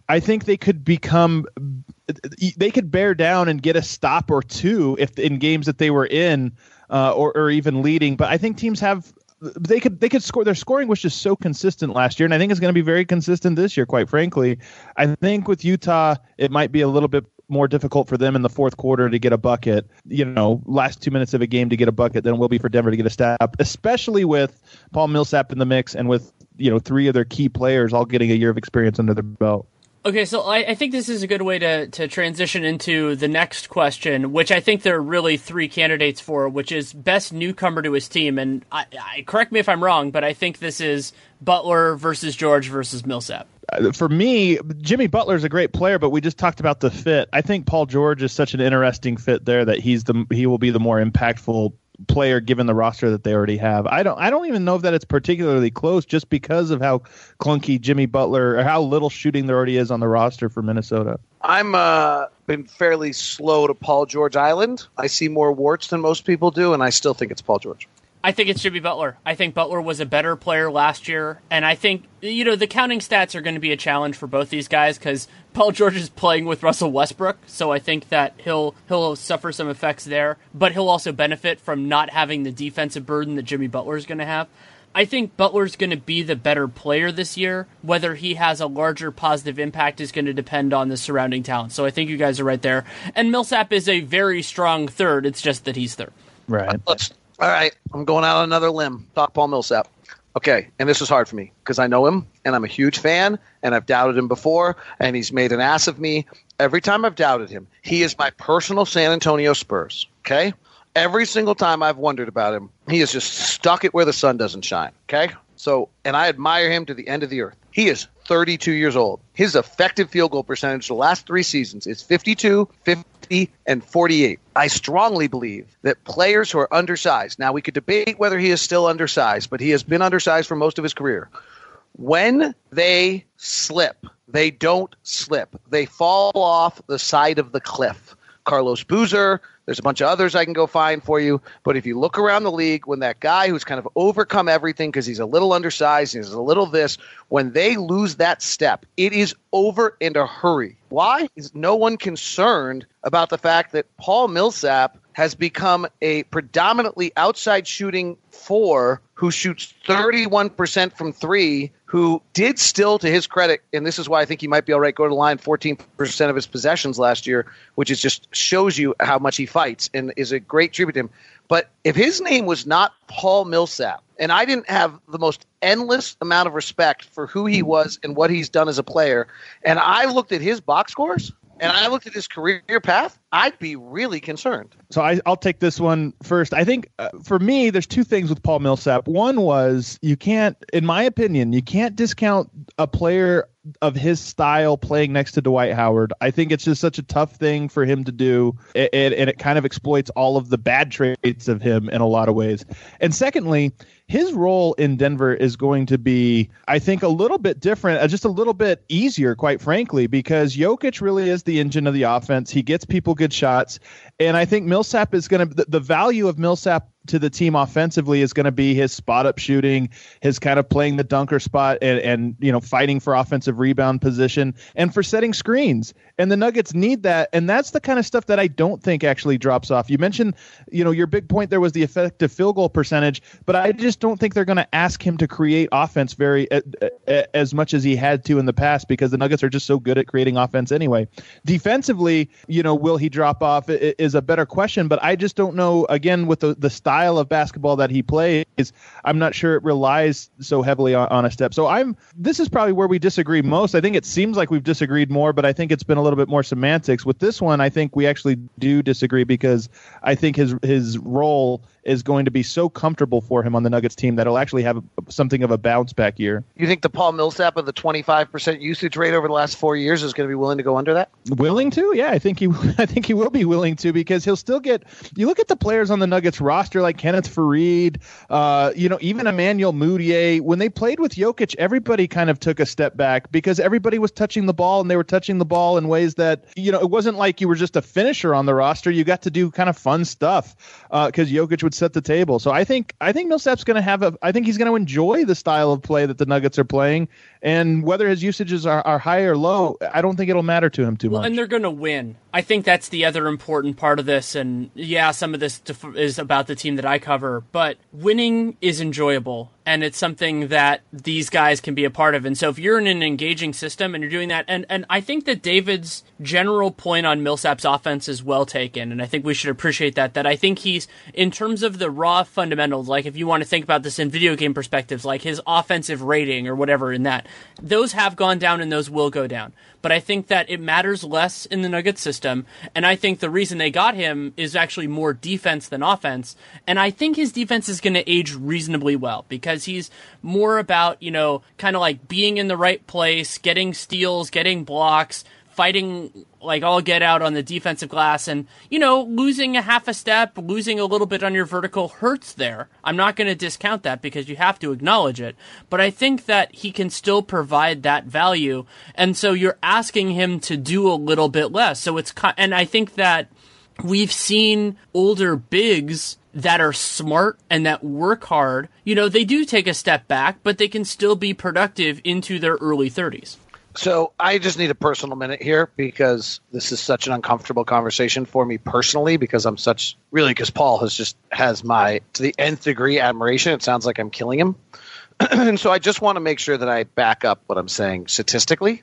I think they could become they could bear down and get a stop or two if in games that they were in uh, or, or even leading. But I think teams have they could they could score. Their scoring was just so consistent last year, and I think it's going to be very consistent this year, quite frankly. I think with Utah, it might be a little bit more difficult for them in the fourth quarter to get a bucket, you know, last two minutes of a game to get a bucket than it will be for Denver to get a stop, especially with Paul Millsap in the mix and with, you know, three of their key players all getting a year of experience under their belt. Okay, so I, I think this is a good way to, to transition into the next question, which I think there are really three candidates for, which is best newcomer to his team. And I, I correct me if I'm wrong, but I think this is Butler versus George versus Millsap. For me, Jimmy Butler is a great player, but we just talked about the fit. I think Paul George is such an interesting fit there that he's the he will be the more impactful player given the roster that they already have. I don't I don't even know if that it's particularly close just because of how clunky Jimmy Butler or how little shooting there already is on the roster for Minnesota. I'm uh, been fairly slow to Paul George Island. I see more warts than most people do, and I still think it's Paul George. I think it should be Butler. I think Butler was a better player last year, and I think, you know, the counting stats are going to be a challenge for both these guys because Paul George is playing with Russell Westbrook, so I think that he'll he'll suffer some effects there, but he'll also benefit from not having the defensive burden that Jimmy Butler is going to have. I think Butler's going to be the better player this year. Whether he has a larger positive impact is going to depend on the surrounding talent, so I think you guys are right there. And Millsap is a very strong third, it's just that he's third. Right. Let's- All right, I'm going out on another limb. Talk Paul Millsap. Okay, and this was hard for me because I know him, and I'm a huge fan, and I've doubted him before, and he's made an ass of me. Every time I've doubted him, he is my personal San Antonio Spurs, okay? Every single time I've wondered about him, he is just stuck it where the sun doesn't shine, okay? So, and I admire him to the end of the earth. He is thirty-two years old. His effective field goal percentage the last three seasons is fifty-two, fifty, and forty-eight. I strongly believe that players who are undersized, now we could debate whether he is still undersized, but he has been undersized for most of his career. When they slip, they don't slip. They fall off the side of the cliff. Carlos Boozer, There's a bunch of others I can go find for you. But if you look around the league, when that guy who's kind of overcome everything because he's a little undersized, he's a little this, when they lose that step, it is over in a hurry. Why is no one concerned about the fact that Paul Millsap has become a predominantly outside shooting four who shoots thirty-one percent from three, who did still, to his credit, and this is why I think he might be all right, go to the line fourteen percent of his possessions last year, which is just shows you how much he fights and is a great tribute to him. But if his name was not Paul Millsap, and I didn't have the most endless amount of respect for who he was and what he's done as a player, and I looked at his box scores, and I looked at his career path, I'd be really concerned. So I, I'll take this one first. I think uh, for me, there's two things with Paul Millsap. One was you can't, in my opinion, you can't discount a player of his style playing next to Dwight Howard. I think it's just such a tough thing for him to do, it, it, and it kind of exploits all of the bad traits of him in a lot of ways. And secondly, his role in Denver is going to be, I think, a little bit different, just a little bit easier, quite frankly, because Jokic really is the engine of the offense. He gets people good shots, and I think Millsap is going to, the, the value of Millsap to the team offensively is going to be his spot up shooting, his kind of playing the dunker spot and, and, you know, fighting for offensive rebound position and for setting screens. And the Nuggets need that. And that's the kind of stuff that I don't think actually drops off. You mentioned, you know, your big point there was the effective field goal percentage, but I just don't think they're going to ask him to create offense very uh, uh, as much as he had to in the past, because the Nuggets are just so good at creating offense anyway. Defensively, you know, will he drop off is a better question, but I just don't know, again, with the, the style style of basketball that he plays, I'm not sure it relies so heavily on, on a step. So I'm, this is probably where we disagree most. I think it seems like we've disagreed more, but I think it's been a little bit more semantics. With this one, I think we actually do disagree, because I think his, his role is going to be so comfortable for him on the Nuggets team that it'll actually have something of a bounce back year. You think the Paul Millsap of the twenty-five percent usage rate over the last four years is going to be willing to go under that? Willing to? Yeah, I think he, I think he will be willing to, because he'll still get, you look at the players on the Nuggets roster, like Kenneth Faried, uh, you know, even Emmanuel Mudiay. When they played with Jokic, everybody kind of took a step back because everybody was touching the ball, and they were touching the ball in ways that, you know, it wasn't like you were just a finisher on the roster. You got to do kind of fun stuff because uh, Jokic would set the table. So I think I think Millsap's going to have a, I think he's going to enjoy the style of play that the Nuggets are playing, and whether his usages are, are high or low, I don't think it'll matter to him too well, much. And they're going to win. I think that's the other important part of this. And yeah, some of this is about the team that I cover, but winning is enjoyable, and it's something that these guys can be a part of. And so if you're in an engaging system and you're doing that, and, and I think that David's general point on Millsap's offense is well taken, and I think we should appreciate that, that I think he's, in terms of the raw fundamentals, like if you want to think about this in video game perspectives, like his offensive rating or whatever in that, those have gone down and those will go down. But I think that it matters less in the Nuggets system, and I think the reason they got him is actually more defense than offense, and I think his defense is going to age reasonably well, because he's more about, you know, kind of like being in the right place, getting steals, getting blocks, fighting like all get out on the defensive glass, and, you know, losing a half a step, losing a little bit on your vertical hurts there. I'm not going to discount that because you have to acknowledge it, but I think that he can still provide that value, and so you're asking him to do a little bit less. So it's, and I think that we've seen older bigs that are smart and that work hard, you know, they do take a step back, but they can still be productive into their early thirties. So I just need a personal minute here, because this is such an uncomfortable conversation for me personally, because I'm such, really, because Paul has just has my, to the nth degree, admiration. It sounds like I'm killing him. And so I just want to make sure that I back up what I'm saying statistically.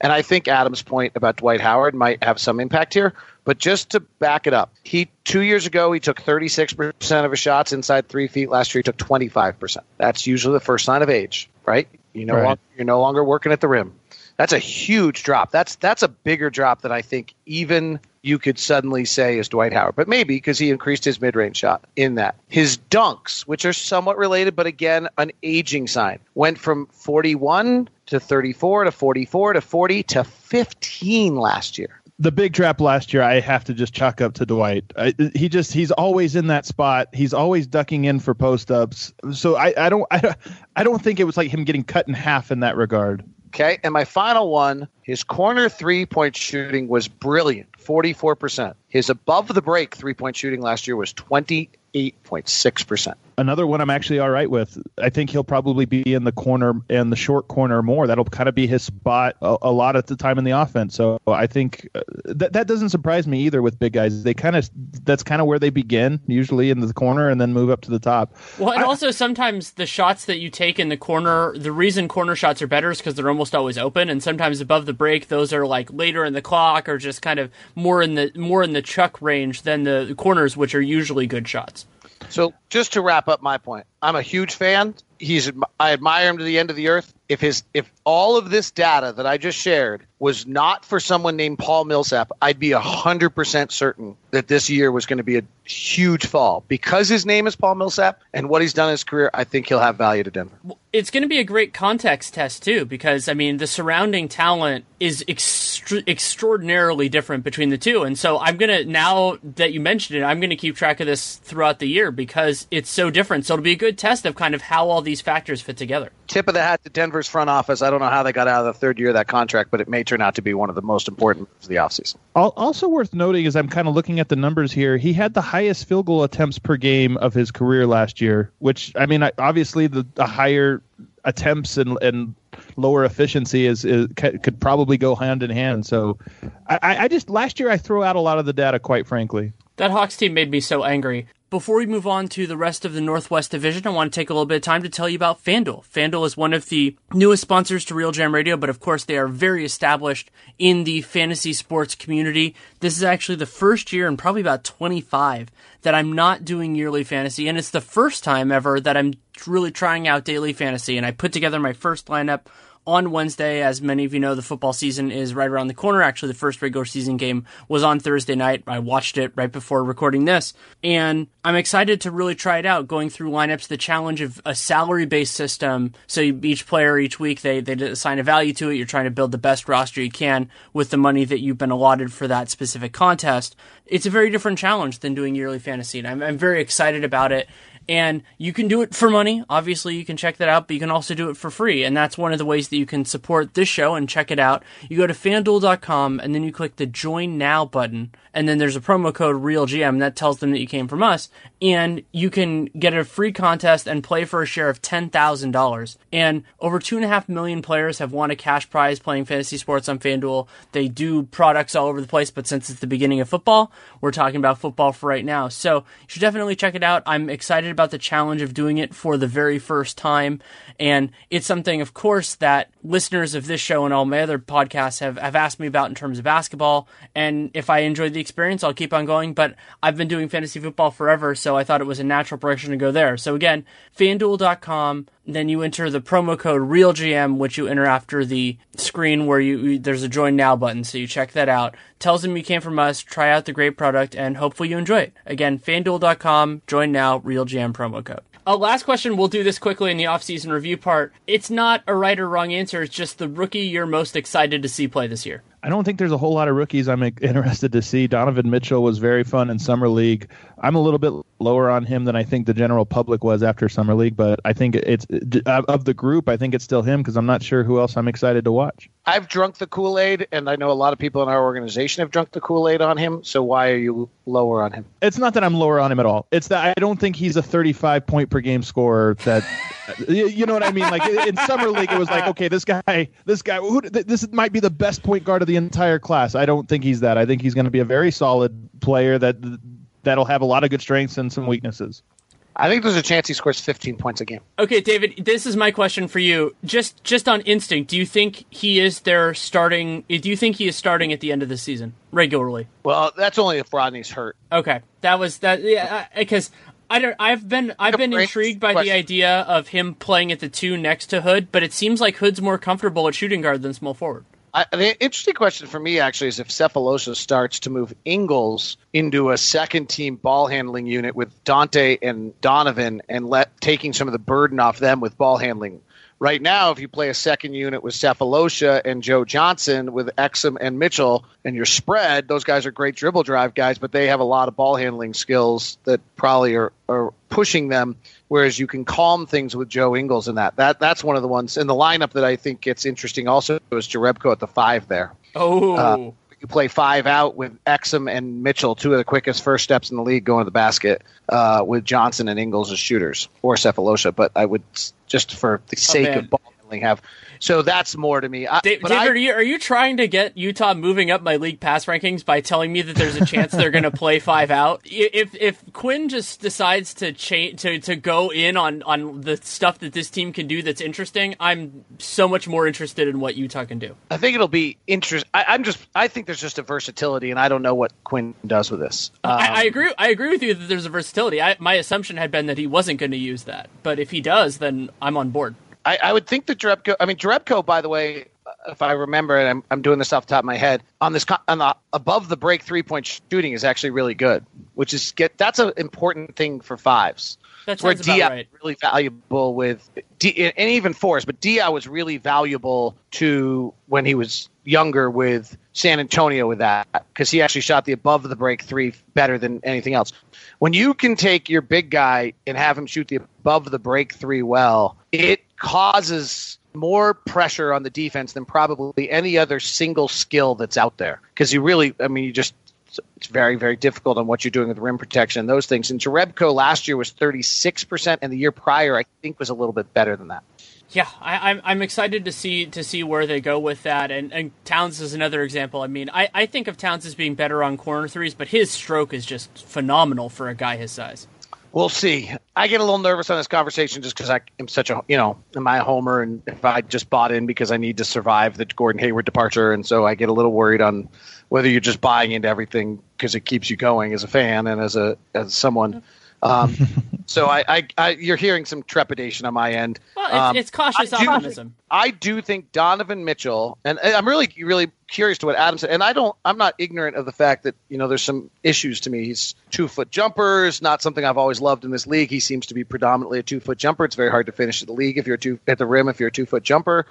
And I think Adam's point about Dwight Howard might have some impact here. But just to back it up, he two years ago, he took thirty-six percent of his shots inside three feet. Last year, he took twenty-five percent. That's usually the first sign of age, right? You know, right. You're no longer working at the rim. That's a huge drop. That's that's a bigger drop than I think even you could suddenly say is Dwight Howard. But maybe because he increased his mid-range shot in that. His dunks, which are somewhat related, but again, an aging sign, went from forty-one to thirty-four to forty-four to forty to fifteen last year. The big trap last year, I have to just chalk up to Dwight. I, he just, he's always in that spot. He's always ducking in for post-ups. So I, I don't, I, I don't think it was like him getting cut in half in that regard. Okay. And my final one, his corner three-point shooting was brilliant, forty-four percent. His above-the-break three-point shooting last year was twenty-eight point six percent. Another one I'm actually all right with. I think he'll probably be in the corner and the short corner more. That'll kind of be his spot a, a lot at the time in the offense. So I think that that doesn't surprise me either with big guys. They kind of that's kind of where they begin, usually in the corner and then move up to the top. Well, and I, also sometimes the shots that you take in the corner, the reason corner shots are better is because they're almost always open. And sometimes above the break, those are like later in the clock or just kind of more in the more in the chuck range than the corners, which are usually good shots. So just to wrap up my point, I'm a huge fan. He's I admire him to the end of the earth. If his if all of this data that I just shared was not for someone named Paul Millsap, I'd be one hundred percent certain that this year was going to be a huge fall. Because his name is Paul Millsap and what he's done in his career, I think he'll have value to Denver. It's going to be a great context test, too, because, I mean, the surrounding talent is extra- extraordinarily different between the two. And so I'm going to, now that you mentioned it, I'm going to keep track of this throughout the year because it's so different. So it'll be a good test of kind of how all these factors fit together. Tip of the hat to Denver's front office. I don't know how they got out of the third year of that contract, but it may turn out to be one of the most important of the offseason. Also worth noting is I'm kind of looking at the numbers here. He had the highest field goal attempts per game of his career last year, which, I mean, obviously the, the higher attempts and, and lower efficiency is, is could probably go hand in hand. So I, I just last year I threw out a lot of the data, quite frankly. That Hawks team made me so angry. Before we move on to the rest of the Northwest Division, I want to take a little bit of time to tell you about FanDuel. FanDuel is one of the newest sponsors to RealGM Radio, but of course they are very established in the fantasy sports community. This is actually the first year in probably about twenty-five that I'm not doing yearly fantasy, and it's the first time ever that I'm really trying out daily fantasy, and I put together my first lineup on Wednesday. As many of you know, the football season is right around the corner. Actually, the first regular season game was on Thursday night. I watched it right before recording this, and I'm excited to really try it out, going through lineups, the challenge of a salary-based system. So each player, each week, they, they assign a value to it. You're trying to build the best roster you can with the money that you've been allotted for that specific contest. It's a very different challenge than doing yearly fantasy, and I'm, I'm very excited about it. And you can do it for money. Obviously, you can check that out, but you can also do it for free. And that's one of the ways that you can support this show and check it out. You go to FanDuel dot com, and then you click the Join Now button. And then there's a promo code RealGM that tells them that you came from us. And you can get a free contest and play for a share of ten thousand dollars. And over two point five million players have won a cash prize playing fantasy sports on FanDuel. They do products all over the place, but since it's the beginning of football, we're talking about football for right now. So you should definitely check it out. I'm excited about the challenge of doing it for the very first time. And it's something, of course, that listeners of this show and all my other podcasts have, have asked me about in terms of basketball. And if I enjoyed the experience, I'll keep on going. But I've been doing fantasy football forever, so I thought it was a natural progression to go there. So again, FanDuel dot com. Then you enter the promo code RealGM, which you enter after the screen where you, you there's a Join Now button, so you check that out. Tells them you came from us, try out the great product, and hopefully you enjoy it. Again, FanDuel dot com, Join Now, RealGM promo code. Uh, last question, we'll do this quickly in the off-season review part. It's not a right or wrong answer, it's just the rookie you're most excited to see play this year. I don't think there's a whole lot of rookies I'm interested to see. Donovan Mitchell was very fun in Summer League. I'm a little bit lower on him than I think the general public was after Summer League, but I think it's of the group, I think it's still him because I'm not sure who else I'm excited to watch. I've drunk the Kool-Aid, and I know a lot of people in our organization have drunk the Kool-Aid on him, so why are you lower on him? It's not that I'm lower on him at all. It's that I don't think he's a thirty-five point per game scorer that you know what I mean? Like in Summer League, it was like, okay, this guy, this guy, who, this might be the best point guard of the entire class. I don't think he's that. I think he's going to be a very solid player that that'll have a lot of good strengths and some weaknesses. I think there's a chance he scores fifteen points a game. Okay, David, this is my question for you. Just just on instinct, do you think he is their starting? Do you think he is starting at the end of the season regularly? Well, that's only if Rodney's hurt. Okay, that was that. Yeah, because I, I don't. I've been I've been intrigued by question. The idea of him playing at the two next to Hood, but it seems like Hood's more comfortable at shooting guard than small forward. I, the interesting question for me, actually, is if Cephalosha starts to move Ingles into a second-team ball-handling unit with Dante and Donovan and let taking some of the burden off them with ball-handling. Right now, if you play a second unit with Cephalosha and Joe Johnson with Exum and Mitchell and you're spread, those guys are great dribble drive guys, but they have a lot of ball-handling skills that probably are, are pushing them, whereas you can calm things with Joe Ingles and that. that. That's one of the ones. And the lineup that I think gets interesting also is Jerebko at the five there. Oh. Uh, you play five out with Exum and Mitchell, two of the quickest first steps in the league going to the basket, uh, with Johnson and Ingles as shooters, or Cephalosha. But I would, just for the sake oh, of ball handling, have. So that's more to me. I, Dave, but David, I, are, you, are you trying to get Utah moving up my league pass rankings by telling me that there's a chance they're going to play five out? If if Quinn just decides to change to, to go in on, on the stuff that this team can do that's interesting, I'm so much more interested in what Utah can do. I think it'll be interesting. I'm just I think there's just a versatility, and I don't know what Quinn does with this. Um, I, I agree. I agree with you that there's a versatility. I, my assumption had been that he wasn't going to use that, but if he does, then I'm on board. I, I would think that Jerebko. I mean, Jerebko, by the way, if I remember, and I'm, I'm doing this off the top of my head, on this on the above the break three point shooting is actually really good, which is get that's an important thing for fives. That's where Diaw right. was really valuable with, D, and even fours, but Diaw was really valuable to when he was younger with San Antonio with that, because he actually shot the above the break three better than anything else. When you can take your big guy and have him shoot the above the break three well, it causes more pressure on the defense than probably any other single skill that's out there, because you really, I mean, you just, it's very, very difficult on what you're doing with rim protection and those things. And Jerebko last year was thirty-six percent, and the year prior, I think, was a little bit better than that. Yeah, I, I'm I'm excited to see to see where they go with that, and, and Towns is another example. I mean, I, I think of Towns as being better on corner threes, but his stroke is just phenomenal for a guy his size. We'll see. I get a little nervous on this conversation just because I am such a, you know, am I a homer? And if I just bought in because I need to survive the Gordon Hayward departure, and so I get a little worried on whether you're just buying into everything because it keeps you going as a fan and as a as someone. Um, so I, I, I, you're hearing some trepidation on my end. Well, it's, um, it's cautious I do, optimism. I do think Donovan Mitchell, and I'm really, really curious to what Adam said. And I don't, I'm not ignorant of the fact that, you know, there's some issues to me. He's two foot jumpers, not something I've always loved in this league. He seems to be predominantly a two foot jumper. It's very hard to finish at the league if you're two at the rim, if you're a two foot jumper.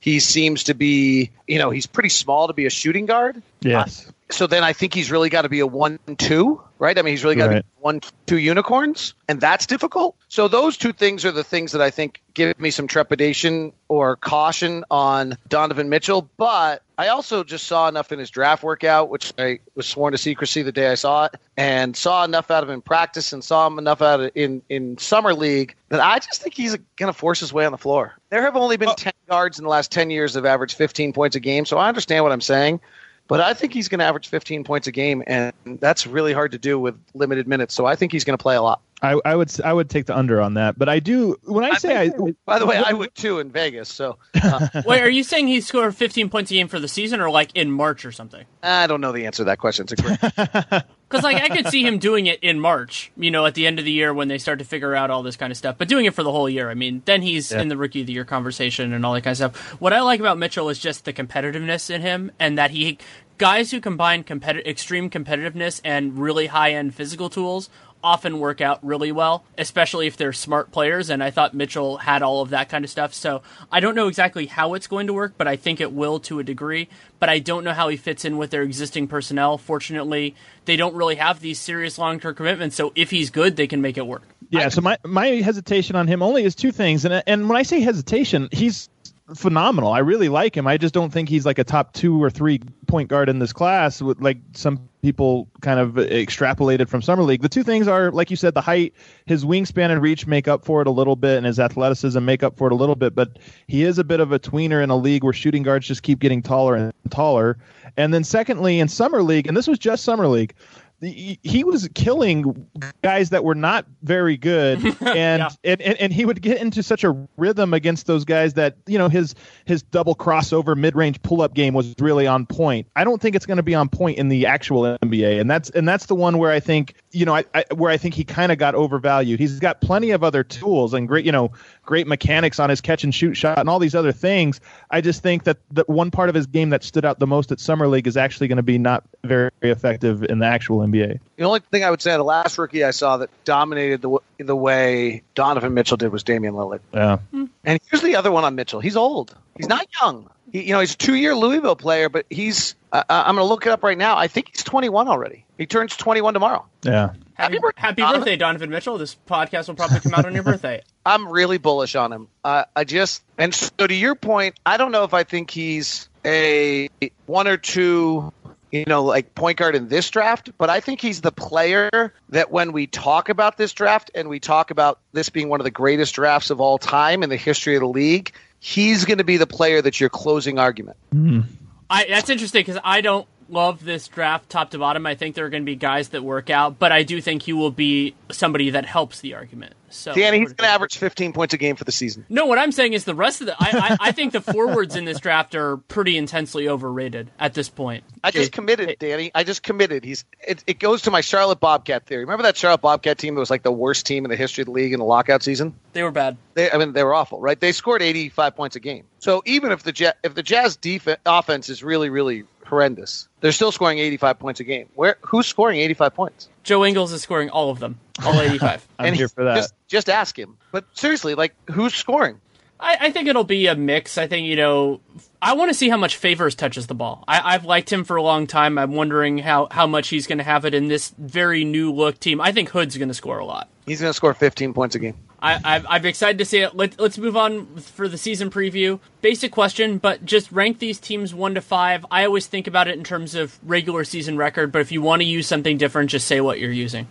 He seems to be, you know, he's pretty small to be a shooting guard. Yes. Uh, so then I think he's really got to be a one two, right? I mean, he's really got to right. be one two unicorns, and that's difficult. So those two things are the things that I think give me some trepidation or caution on Donovan Mitchell. But I also just saw enough in his draft workout, which I was sworn to secrecy the day I saw it, and saw enough out of him in practice and saw him enough out of in, in summer league that I just think he's going to force his way on the floor. There have only been oh. ten guards in the last ten years that have averaged fifteen points a game, so I understand what I'm saying. But I think he's going to average fifteen points a game, and that's really hard to do with limited minutes. So I think he's going to play a lot. I, I would I would take the under on that. But I do when I, I say I. By the way, I would too in Vegas. So uh. Wait, are you saying he scored fifteen points a game for the season, or like in March or something? I don't know the answer to that question. It's a great because like I could see him doing it in March. You know, at the end of the year when they start to figure out all this kind of stuff. But doing it for the whole year, I mean, then he's yeah. in the Rookie of the Year conversation and all that kind of stuff. What I like about Mitchell is just the competitiveness in him, and that he guys who combine competi- extreme competitiveness and really high end physical tools often work out really well, especially if they're smart players, and I thought Mitchell had all of that kind of stuff. So I don't know exactly how it's going to work, but I think it will to a degree, but I don't know how he fits in with their existing personnel. Fortunately, they don't really have these serious long-term commitments, so if he's good, they can make it work. Yeah, I- so my, my hesitation on him only is two things, and and when I say hesitation, he's phenomenal. I really like him. I just don't think he's like a top two or three point guard in this class, with like some people kind of extrapolated from summer league. The two things are, like you said, the height, his wingspan and reach make up for it a little bit, and his athleticism make up for it a little bit. But he is a bit of a tweener in a league where shooting guards just keep getting taller and taller. And then secondly, in summer league, and this was just summer league, he was killing guys that were not very good, and, yeah. and, and and he would get into such a rhythm against those guys that, you know, his his double crossover mid-range pull-up game was really on point. I don't think it's going to be on point in the actual N B A, and that's and that's the one where I think, you know, I, I where I think he kind of got overvalued. He's got plenty of other tools and great, you know, great mechanics on his catch and shoot shot and all these other things. I just think that the one part of his game that stood out the most at summer league is actually going to be not very effective in the actual N B A. The only thing I would say, the last rookie I saw that dominated the w- the way Donovan Mitchell did was Damian Lillard. Yeah. And here's the other one on Mitchell. He's old. He's not young. He, you know, he's a two-year Louisville player, but he's uh, I'm going to look it up right now. I think he's twenty-one already. He turns twenty-one tomorrow. Yeah. Happy, happy birthday, happy Donovan. birthday, Donovan Mitchell. This podcast will probably come out on your birthday. I'm really bullish on him. Uh, I just – and so to your point, I don't know if I think he's a one or two – you know, like point guard in this draft, but I think he's the player that when we talk about this draft and we talk about this being one of the greatest drafts of all time in the history of the league, he's going to be the player that's your closing argument. Mm. I, that's interesting because I don't love this draft top to bottom. I think there are going to be guys that work out, but I do think he will be somebody that helps the argument. So, Danny, he's going to average fifteen points a game for the season. No, what I'm saying is the rest of the – I I think the forwards in this draft are pretty intensely overrated at this point. I just committed, Danny. I just committed. He's It, it goes to my Charlotte Bobcat theory. Remember that Charlotte Bobcat team that was like the worst team in the history of the league in the lockout season? They were bad. They, I mean, they were awful, right? They scored eighty-five points a game. So even if the Jazz, if the Jazz def- offense is really, really horrendous, they're still scoring eighty-five points a game. Where Who's scoring eighty-five points? Joe Ingles is scoring all of them. All eighty-five. I'm and here for that. Just, just ask him. But seriously, like, who's scoring? I, I think it'll be a mix. I think, you know, I want to see how much Favors touches the ball. I, I've liked him for a long time. I'm wondering how, how much he's going to have it in this very new-look team. I think Hood's going to score a lot. He's going to score fifteen points a game. I, I've, I'm excited to see it. Let, let's move on for the season preview. Basic question, but just rank these teams one to five. I always think about it in terms of regular season record, but if you want to use something different, just say what you're using.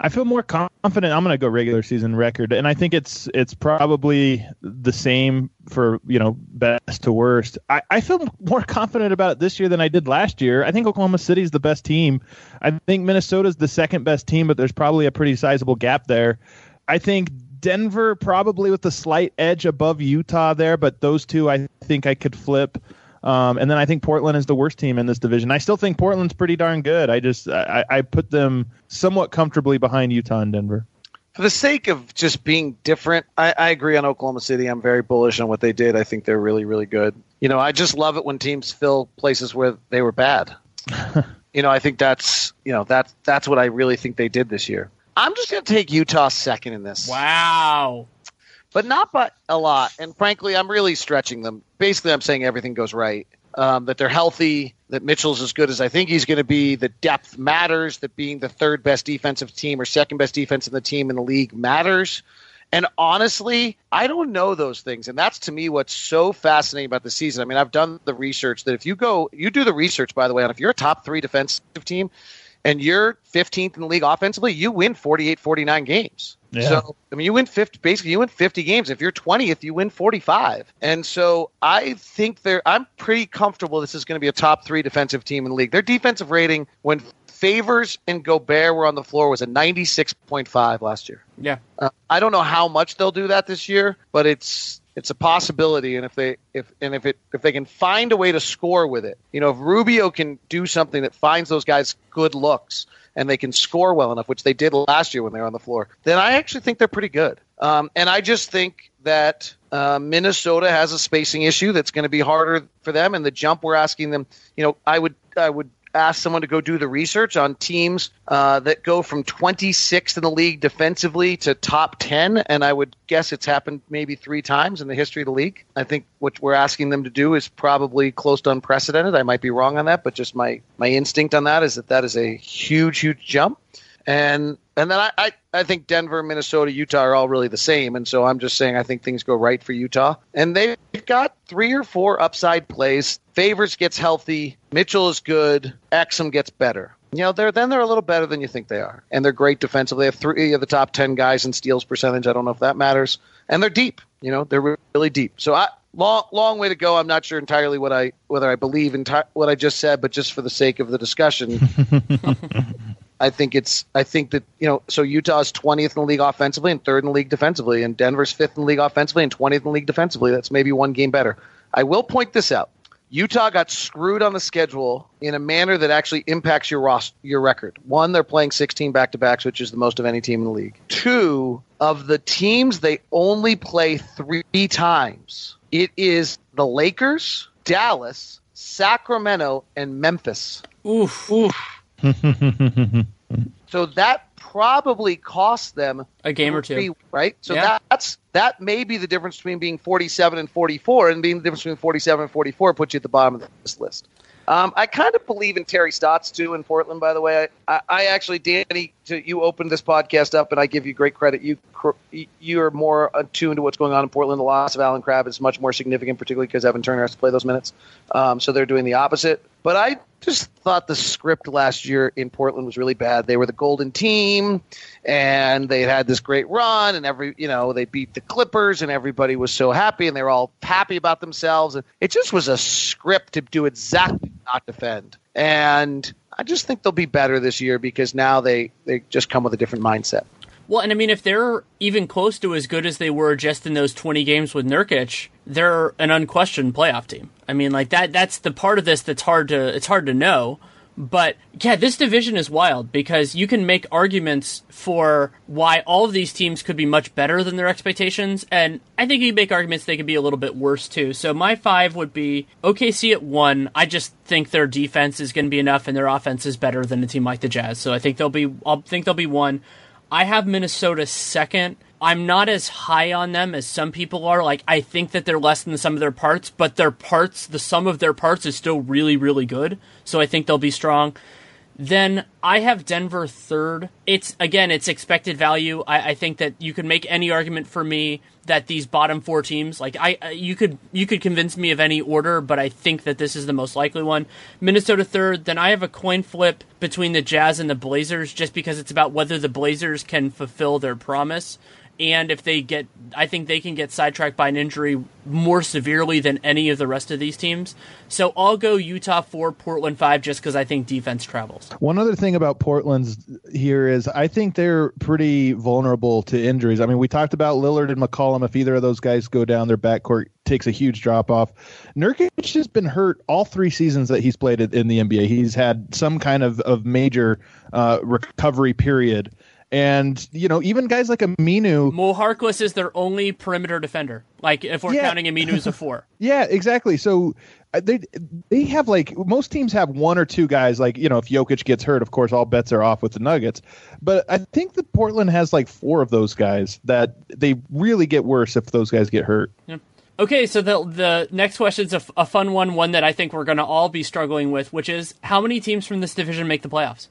I feel more confident. I'm going to go regular season record, and I think it's it's probably the same for, you know, best to worst. I, I feel more confident about it this year than I did last year. I think Oklahoma City is the best team. I think Minnesota's the second best team, but there's probably a pretty sizable gap there. I think Denver probably with the slight edge above Utah there, but those two I think I could flip. Um, and then I think Portland is the worst team in this division. I still think Portland's pretty darn good. I just I, I put them somewhat comfortably behind Utah and Denver. For the sake of just being different, I, I agree on Oklahoma City. I'm very bullish on what they did. I think they're really, really good. You know, I just love it when teams fill places where they were bad. You know, I think that's, you know, that's, that's what I really think they did this year. I'm just going to take Utah second in this. Wow. But not by a lot. And frankly, I'm really stretching them. Basically, I'm saying everything goes right, um, that they're healthy, that Mitchell's as good as I think he's going to be, that depth matters, that being the third best defensive team or second best defense in the team in the league matters. And honestly, I don't know those things. And that's, to me, what's so fascinating about the season. I mean, I've done the research that if you go – you do the research, by the way, on if you're a top three defensive team – and you're fifteenth in the league offensively, you win forty-eight, forty-nine games. Yeah. So, I mean, you win fifty, basically you win fifty games. If you're twentieth, you win forty-five. And so I think they're, I'm pretty comfortable this is going to be a top three defensive team in the league. Their defensive rating when Favors and Gobert were on the floor was a ninety-six point five last year. Yeah. Uh, I don't know how much they'll do that this year, but it's, It's a possibility, and if they if and if it if they can find a way to score with it, you know, if Rubio can do something that finds those guys good looks and they can score well enough, which they did last year when they were on the floor, then I actually think they're pretty good. Um, and I just think that uh, Minnesota has a spacing issue that's going to be harder for them, and the jump we're asking them, you know, I would I would. ask someone to go do the research on teams uh, that go from twenty-sixth in the league defensively to top ten, and I would guess it's happened maybe three times in the history of the league. I think what we're asking them to do is probably close to unprecedented. I might be wrong on that, but just my, my instinct on that is that that is a huge, huge jump. And and then I, I, I think Denver, Minnesota, Utah are all really the same, and so I'm just saying I think things go right for Utah. And they've got three or four upside plays. Favors gets healthy. Mitchell is good. Exum gets better. You know, they're then they're a little better than you think they are, and they're great defensively. They have three of the top ten guys in steals percentage. I don't know if that matters. And they're deep. You know, they're really deep. So I long long way to go. I'm not sure entirely what I whether I believe in enti- what I just said, but just for the sake of the discussion. I think it's. I think that you know. So Utah's twentieth in the league offensively and third in the league defensively, and Denver's fifth in the league offensively and twentieth in the league defensively. That's maybe one game better. I will point this out: Utah got screwed on the schedule in a manner that actually impacts your roster, your record. One, they're playing sixteen back-to-backs, which is the most of any team in the league. Two, of the teams they only play three times. It is the Lakers, Dallas, Sacramento, and Memphis. Oof. Oof. So that probably cost them a game or two, right? So yeah. that, that's that may be the difference between being forty-seven and forty-four, and being the difference between forty-seven and forty-four puts you at the bottom of this list. Um, I kind of believe in Terry Stotts, too, in Portland, by the way. I, I, I actually, Danny, to, you opened this podcast up, and I give you great credit. You you are more attuned to what's going on in Portland. The loss of Allen Crabbe is much more significant, particularly because Evan Turner has to play those minutes. Um, so they're doing the opposite. But I just thought the script last year in Portland was really bad. They were the golden team, and they had this great run, and every you know they beat the Clippers, and everybody was so happy, and they were all happy about themselves. And it just was a script to do exactly not defend. And I just think they'll be better this year because now they, they just come with a different mindset. Well, and I mean, if they're even close to as good as they were just in those twenty games with Nurkic, they're an unquestioned playoff team. I mean, like that that's the part of this that's hard to it's hard to know. But yeah, this division is wild because you can make arguments for why all of these teams could be much better than their expectations. And I think you make arguments they could be a little bit worse, too. So my five would be O K C at one. I just think their defense is going to be enough and their offense is better than a team like the Jazz. So I think they'll be I'll think they'll be one. I have Minnesota second. I'm not as high on them as some people are. Like, I think that they're less than the sum of their parts, but their parts, the sum of their parts is still really, really good. So I think they'll be strong. Then I have Denver third. It's, again, it's expected value. I, I think that you can make any argument for me that these bottom four teams, like I, you could, you could convince me of any order, but I think that this is the most likely one. Minnesota third. Then I have a coin flip between the Jazz and the Blazers, just because it's about whether the Blazers can fulfill their promise. And if they get, I think they can get sidetracked by an injury more severely than any of the rest of these teams. So I'll go Utah four, Portland five, just because I think defense travels. One other thing about Portland's here is I think they're pretty vulnerable to injuries. I mean, we talked about Lillard and McCollum. If either of those guys go down, their backcourt takes a huge drop off. Nurkic has been hurt all three seasons that he's played in the N B A. He's had some kind of, of major uh, recovery period. And, you know, even guys like Aminu. Mo Harkless is their only perimeter defender, like if we're yeah. counting Aminu as a four. yeah, exactly. So they they have like most teams have one or two guys like, you know, if Jokic gets hurt, of course, all bets are off with the Nuggets. But I think that Portland has like four of those guys that they really get worse if those guys get hurt. Yeah. Okay, so the the next question is a, a fun one, one that I think we're going to all be struggling with, which is how many teams from this division make the playoffs?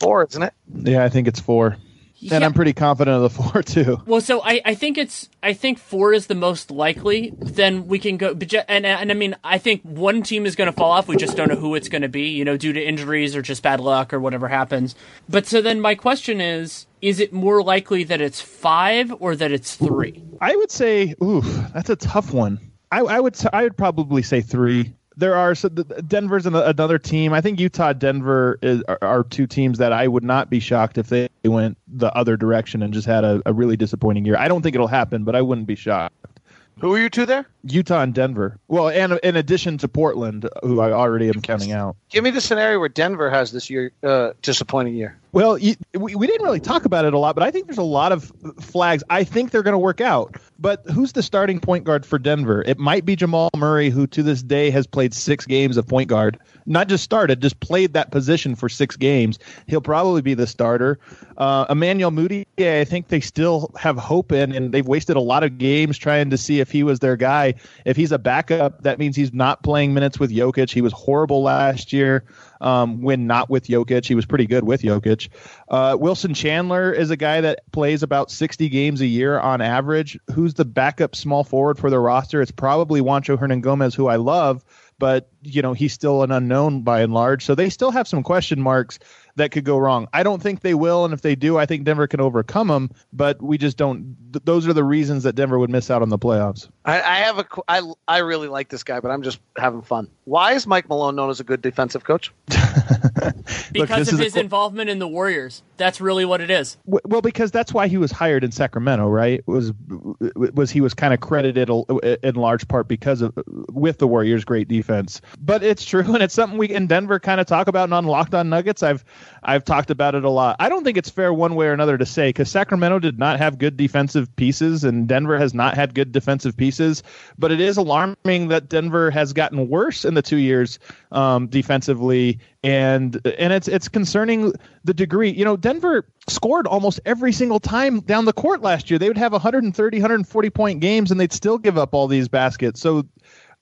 Four, isn't it? Yeah, I think it's four. Yeah. And I'm pretty confident of the four too. Well, so I, I think it's I think four is the most likely. Then we can go and and I mean I think one team is going to fall off. We just don't know who it's going to be, you know, due to injuries or just bad luck or whatever happens. But so then my question is, is it more likely that it's five or that it's three? I would say, oof, that's a tough one. I, I would I would probably say three. There are so Denver's another team. I think Utah, Denver is, are, are two teams that I would not be shocked if they went the other direction and just had a, a really disappointing year. I don't think it'll happen, but I wouldn't be shocked. Who are you two there? Utah and Denver. Well, and in addition to Portland, who I already am counting out. Give me the scenario where Denver has this year uh, disappointing year. Well, you, we, we didn't really talk about it a lot, but I think there's a lot of flags. I think they're going to work out. But who's the starting point guard for Denver? It might be Jamal Murray, who to this day has played six games of point guard. Not just started, just played that position for six games. He'll probably be the starter. Uh, Emmanuel Mudiay, I think they still have hope in, and they've wasted a lot of games trying to see if he was their guy. If he's a backup, that means he's not playing minutes with Jokic. He was horrible last year. Um, when not with Jokic, he was pretty good with Jokic. Uh, Wilson Chandler is a guy that plays about sixty games a year on average. Who's the backup small forward for their roster? It's probably Juancho Hernangomez, who I love, but you know he's still an unknown by and large. So they still have some question marks that could go wrong. I don't think they will, and if they do, I think Denver can overcome them. But we just don't. Th- those are the reasons that Denver would miss out on the playoffs. I, I have a. I I really like this guy, but I'm just having fun. Why is Mike Malone known as a good defensive coach? because Look, of his qu- involvement in the Warriors. That's really what it is. W- well, because that's why he was hired in Sacramento, right? It was it was he was kind of credited a, in large part because of with the Warriors' great defense. But it's true, and it's something we in Denver kind of talk about on Locked On Nuggets. I've I've talked about it a lot. I don't think it's fair one way or another to say, because Sacramento did not have good defensive pieces and Denver has not had good defensive pieces. But it is alarming that Denver has gotten worse in the two years um, defensively. And and it's it's concerning the degree. You know, Denver scored almost every single time down the court last year. They would have one thirty, one forty point games and they'd still give up all these baskets. So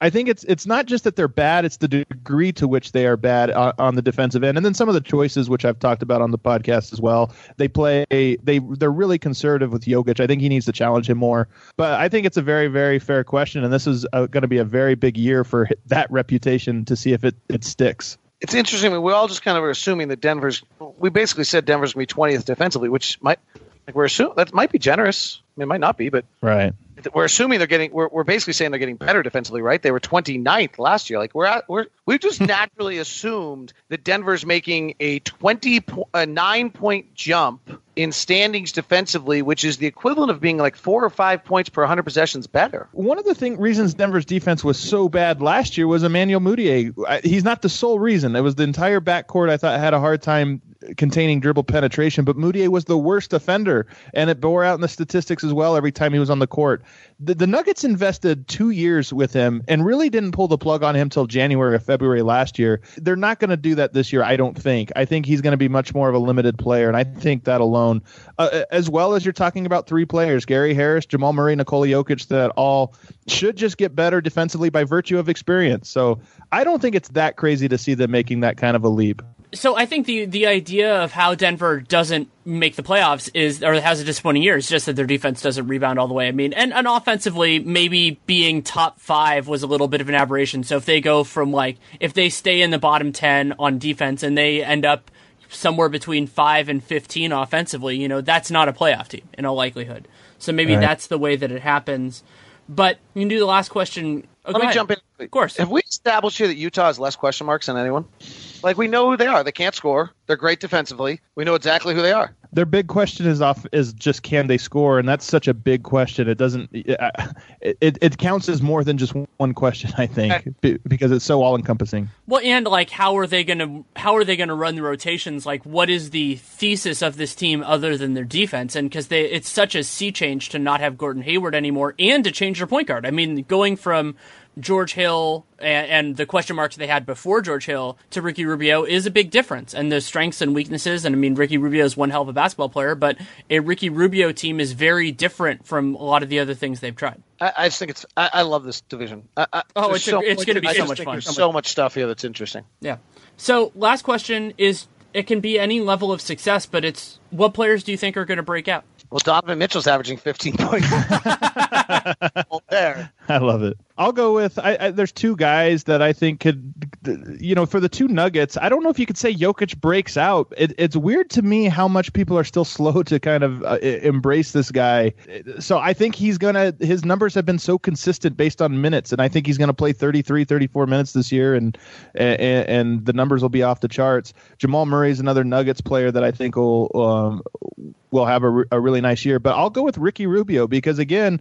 I think it's it's not just that they're bad, it's the degree to which they are bad on, on the defensive end. And then some of the choices, which I've talked about on the podcast as well, they play, they, they're really conservative with Jokic. I think he needs to challenge him more. But I think it's a very, very fair question, and this is going to be a very big year for that reputation to see if it, it sticks. It's interesting. We're all just kind of assuming that Denver's – we basically said Denver's going to be twentieth defensively, which might like – we're assuming that might be generous. I mean, it might not be, but – right. We're assuming they're getting. We're, we're basically saying they're getting better defensively, right? They were twenty-ninth last year. Like we're at, we're we just naturally assumed that Denver's making a twenty po- a nine point jump in standings defensively, which is the equivalent of being like four or five points per one hundred possessions better. One of the thing reasons Denver's defense was so bad last year was Emmanuel Mudiay. He's not the sole reason. It was the entire backcourt. I thought had a hard time containing dribble penetration, but Mudiay was the worst offender, and it bore out in the statistics as well. Every time he was on the court. The, the Nuggets invested two years with him and really didn't pull the plug on him till January or February last year. They're not going to do that this year, I don't think. I think he's going to be much more of a limited player, and I think that alone, uh, as well as you're talking about three players, Gary Harris, Jamal Murray, Nikola Jokic, that all should just get better defensively by virtue of experience. So I don't think it's that crazy to see them making that kind of a leap. So I think the the idea of how Denver doesn't make the playoffs is, or has a disappointing year, is just that their defense doesn't rebound all the way. I mean, and, and offensively, maybe being top five was a little bit of an aberration. So if they go from like, if they stay in the bottom ten on defense and they end up somewhere between five and fifteen offensively, you know, that's not a playoff team in all likelihood. So maybe right. That's the way that it happens. But you can do the last question. Oh, Let me ahead. jump in. Of course. Have we established here that Utah has less question marks than anyone? Like, we know who they are. They can't score. They're great defensively. We know exactly who they are. Their big question is off is just can they score, and that's such a big question. It doesn't it it, it counts as more than just one question, I think, okay. because it's so all encompassing. Well, and like how are they going to how are they going to run the rotations? Like, what is the thesis of this team other than their defense? And because they it's such a sea change to not have Gordon Hayward anymore and to change their point guard. I mean, going from George Hill and, and the question marks they had before George Hill to Ricky Rubio is a big difference, and the strengths and weaknesses. And I mean, Ricky Rubio is one hell of a basketball player, but a Ricky Rubio team is very different from a lot of the other things they've tried. I, I just think it's I, I love this division. I, I, oh, it's, so, it's going to be so much fun. There's so much stuff here that's interesting. Yeah. So last question is, it can be any level of success, but it's what players do you think are going to break out? Well, Donovan Mitchell's averaging fifteen points. Well, there. I love it. I'll go with I, I, there's two guys that I think could, you know, for the two Nuggets, I don't know if you could say Jokic breaks out. It, it's weird to me how much people are still slow to kind of uh, embrace this guy. So I think he's going to his numbers have been so consistent based on minutes. And I think he's going to play thirty-three, thirty-four minutes this year. And, and and the numbers will be off the charts. Jamal Murray is another Nuggets player that I think will um, will have a, a really nice year. But I'll go with Ricky Rubio, because, again,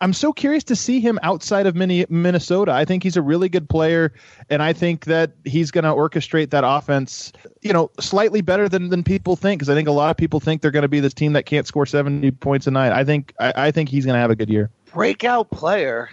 I'm so curious to see him outside of Minnesota. I think he's a really good player, and I think that he's going to orchestrate that offense, you know, slightly better than, than people think, because I think a lot of people think they're going to be this team that can't score seventy points a night. I think I, I think he's going to have a good year. Breakout player.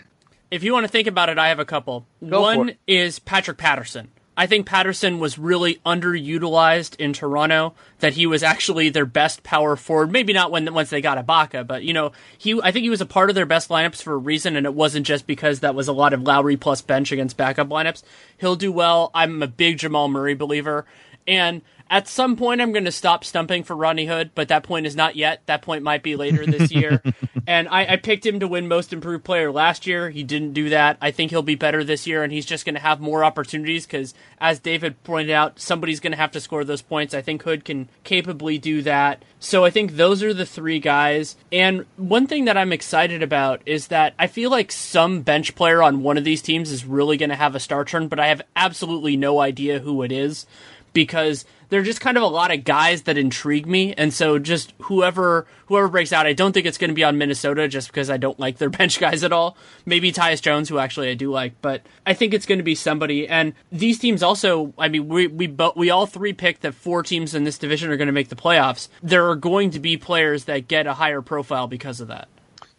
If you want to think about it, I have a couple. Go One is Patrick Patterson. I think Patterson was really underutilized in Toronto, that he was actually their best power forward. Maybe not when once they got Ibaka, but, you know, he I think he was a part of their best lineups for a reason, and it wasn't just because that was a lot of Lowry plus bench against backup lineups. He'll do well. I'm a big Jamal Murray believer. And at some point, I'm going to stop stumping for Rodney Hood, but that point is not yet. That point might be later this year. And I, I picked him to win Most Improved Player last year. He didn't do that. I think he'll be better this year, and he's just going to have more opportunities because, as David pointed out, somebody's going to have to score those points. I think Hood can capably do that. So I think those are the three guys. And one thing that I'm excited about is that I feel like some bench player on one of these teams is really going to have a star turn, but I have absolutely no idea who it is, because there are just kind of a lot of guys that intrigue me. And so just whoever whoever breaks out, I don't think it's going to be on Minnesota just because I don't like their bench guys at all. Maybe Tyus Jones, who actually I do like, but I think it's going to be somebody. And these teams also, I mean, we we, we all three picked that four teams in this division are going to make the playoffs. There are going to be players that get a higher profile because of that.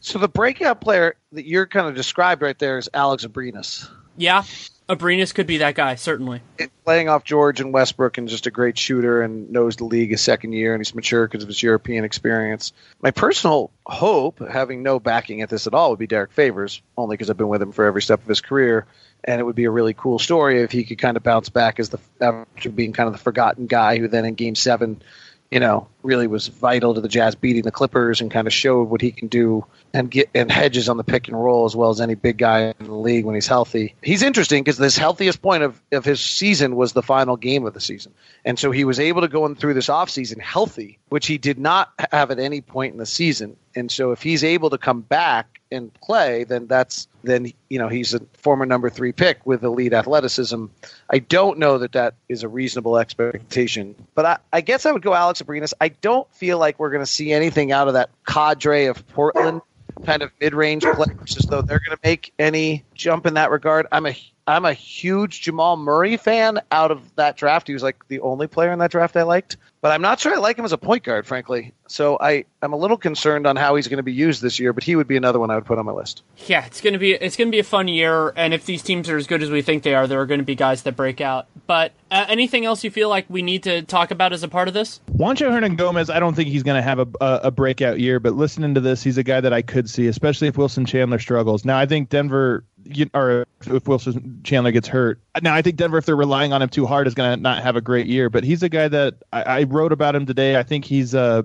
So the breakout player that you're kind of described right there is Alex Abrines. Yeah. Abrines could be that guy, certainly. It, playing off George and Westbrook, and just a great shooter, and knows the league his second year, and he's mature because of his European experience. My personal hope, having no backing at this at all, would be Derek Favors, only because I've been with him for every step of his career, and it would be a really cool story if he could kind of bounce back as the after being kind of the forgotten guy who then in Game seven, you know, really was vital to the Jazz beating the Clippers and kind of showed what he can do and get and hedges on the pick and roll as well as any big guy in the league when he's healthy. He's interesting because this healthiest point of, of his season was the final game of the season. And so he was able to go in through this offseason healthy, which he did not have at any point in the season. And so if he's able to come back and play, then that's then, you know, he's a former number three pick with elite athleticism. I don't know that that is a reasonable expectation, but I, I guess I would go Alex Abrines. I don't feel like we're going to see anything out of that cadre of Portland kind of mid-range players as though they're going to make any jump in that regard. I'm a I'm a huge Jamal Murray fan out of that draft. He was like the only player in that draft I liked. But I'm not sure I like him as a point guard, frankly. So I, I'm a little concerned on how he's going to be used this year, but he would be another one I would put on my list. Yeah, it's going to be it's going to be a fun year, and if these teams are as good as we think they are, there are going to be guys that break out. But uh, anything else you feel like we need to talk about as a part of this? Juancho Hernan-Gomez, I don't think he's going to have a, a, a breakout year, but listening to this, he's a guy that I could see, especially if Wilson Chandler struggles. Now, I think Denver... You, or if Wilson Chandler gets hurt. Now, I think Denver, if they're relying on him too hard, is going to not have a great year. But he's a guy that I, I wrote about him today. I think he's uh,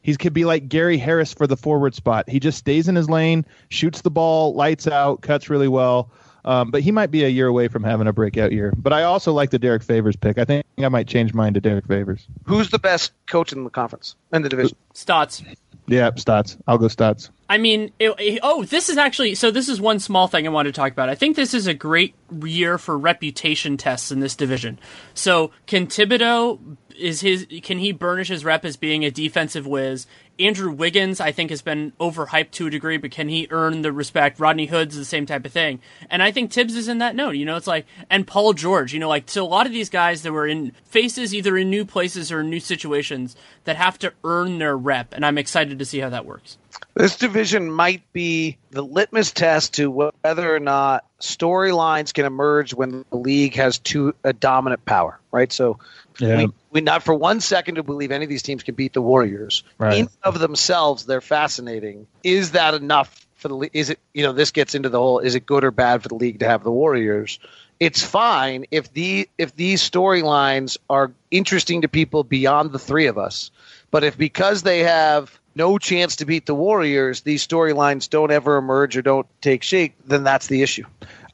he could be like Gary Harris for the forward spot. He just stays in his lane, shoots the ball, lights out, cuts really well. Um, but he might be a year away from having a breakout year. But I also like the Derek Favors pick. I think I might change mine to Derek Favors. Who's the best coach in the conference and the division? Stotts. Yeah, Stotts. I'll go Stotts. I mean, it, it, oh, this is actually, so this is one small thing I wanted to talk about. I think this is a great year for reputation tests in this division. So can Thibodeau, is his, can he burnish his rep as being a defensive whiz? Andrew Wiggins, I think, has been overhyped to a degree, but can he earn the respect? Rodney Hood's the same type of thing. And I think Tibbs is in that note, you know, it's like, and Paul George, you know, like, so a lot of these guys that were in faces, either in new places or in new situations that have to earn their rep. And I'm excited to see how that works. This division might be the litmus test to whether or not storylines can emerge when the league has two a dominant power, right? So yeah. we, we not for one second to believe any of these teams can beat the Warriors. Right. In of themselves, they're fascinating. Is that enough for the? Is it you know this gets into the whole is it good or bad for the league to have the Warriors? It's fine if the if these storylines are interesting to people beyond the three of us, but if because they have no chance to beat the Warriors, these storylines don't ever emerge or don't take shape, then that's the issue.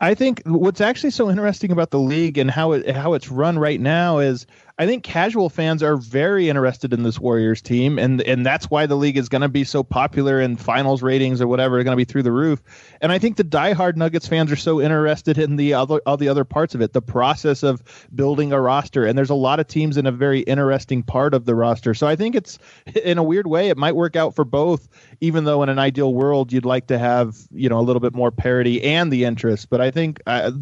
I think what's actually so interesting about the league and how it how it's run right now is I think casual fans are very interested in this Warriors team, and and that's why the league is going to be so popular, and finals ratings or whatever are going to be through the roof. And I think the diehard Nuggets fans are so interested in the other, all the other parts of it, the process of building a roster. And there's a lot of teams in a very interesting part of the roster. So I think it's, in a weird way, it might work out for both, even though in an ideal world you'd like to have, you know, a little bit more parity and the interest. But I think uh,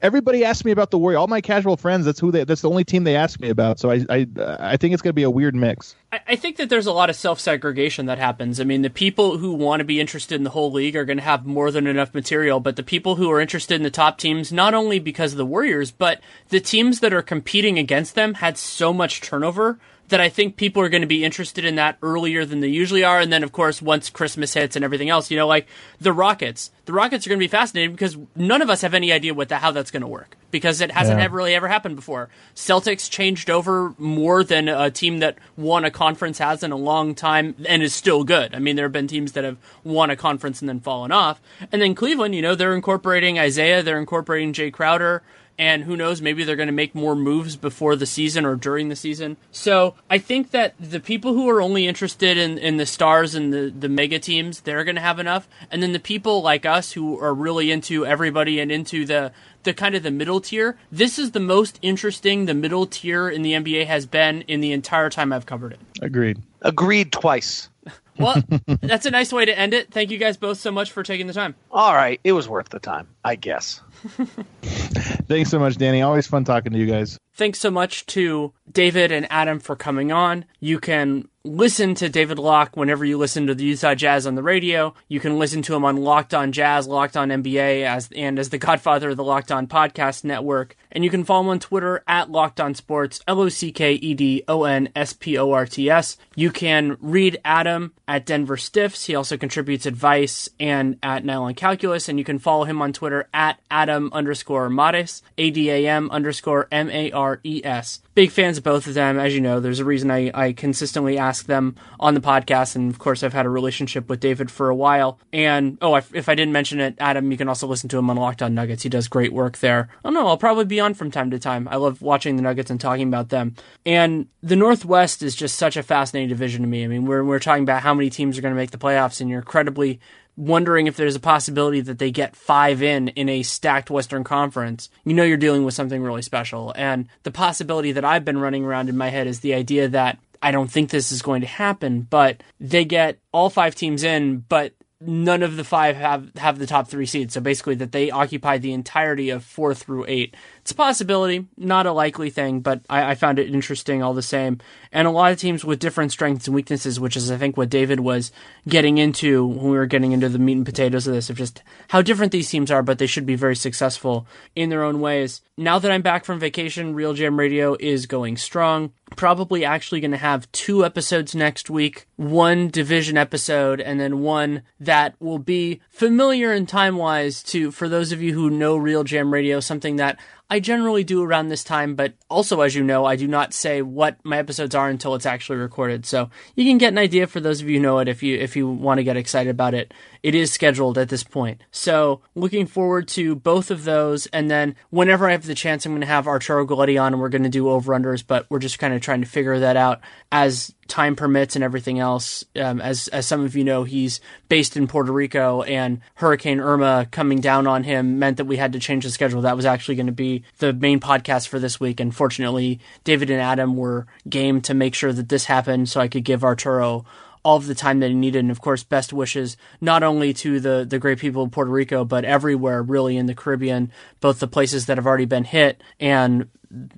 everybody asked me about the Warriors. All my casual friends, that's who they, that's the only team they asked me about. So I I, I think it's going to be a weird mix. I, I think that there's a lot of self-segregation that happens. I mean, the people who want to be interested in the whole league are going to have more than enough material, but the people who are interested in the top teams, not only because of the Warriors, but the teams that are competing against them had so much turnover that I think people are going to be interested in that earlier than they usually are. And then, of course, once Christmas hits and everything else, you know, like the Rockets. The Rockets are going to be fascinating because none of us have any idea what the, how that's going to work because it hasn't yeah. ever really ever happened before. Celtics changed over more than a team that won a conference has in a long time and is still good. I mean, there have been teams that have won a conference and then fallen off. And then Cleveland, you know, they're incorporating Isaiah. They're incorporating Jay Crowder. And who knows, maybe they're going to make more moves before the season or during the season. So I think that the people who are only interested in, in the stars and the, the mega teams, they're going to have enough. And then the people like us who are really into everybody and into the, the kind of the middle tier, this is the most interesting the middle tier in the N B A has been in the entire time I've covered it. Agreed. Agreed twice. Well, that's a nice way to end it. Thank you guys both so much for taking the time. All right. It was worth the time, I guess. Thanks so much, Danny. Always fun talking to you guys. Thanks so much to David and Adam for coming on. You can listen to David Locke whenever you listen to the Utah Jazz on the radio. You can listen to him on Locked On Jazz, Locked On N B A, as and as the godfather of the Locked On Podcast Network. And you can follow him on Twitter at Locked On Sports, L O C K E D O N S P O R T S. You can read Adam at Denver Stiffs. He also contributes advice and at Nylon Calculus. And you can follow him on Twitter at Adam underscore Mares, A D A M underscore M A R E S. Big fans of both of them. As you know, there's a reason I, I consistently ask them on the podcast. And of course, I've had a relationship with David for a while. And oh, if, if I didn't mention it, Adam, you can also listen to him on Locked On Nuggets. He does great work there. I don't know. I'll probably be on from time to time. I love watching the Nuggets and talking about them. And the Northwest is just such a fascinating division to me. I mean, we're we're talking about how many teams are going to make the playoffs, and you're incredibly wondering if there's a possibility that they get five in in a stacked Western Conference. You know you're dealing with something really special. And the possibility that I've been running around in my head is the idea that I don't think this is going to happen, but they get all five teams in, but none of the five have, have the top three seeds. So basically that they occupy the entirety of four through eight. It's a possibility, not a likely thing, but I, I found it interesting all the same. And a lot of teams with different strengths and weaknesses, which is, I think, what David was getting into when we were getting into the meat and potatoes of this, of just how different these teams are, but they should be very successful in their own ways. Now that I'm back from vacation, RealGM Radio is going strong. Probably actually going to have two episodes next week, one division episode, and then one that will be familiar and time-wise to, for those of you who know RealGM Radio, something that I generally do around this time, but also, as you know, I do not say what my episodes are until it's actually recorded. So you can get an idea for those of you who know it if you if you want to get excited about it. It is scheduled at this point. So looking forward to both of those. And then whenever I have the chance, I'm going to have Arturo Galetti on, and we're going to do over-unders, but we're just kind of trying to figure that out as time permits and everything else. Um, as, as some of you know, he's based in Puerto Rico, and Hurricane Irma coming down on him meant that we had to change the schedule. That was actually going to be the main podcast for this week. And fortunately, David and Adam were game to make sure that this happened so I could give Arturo all of the time that he needed. And of course, best wishes, not only to the, the great people of Puerto Rico, but everywhere really in the Caribbean, both the places that have already been hit and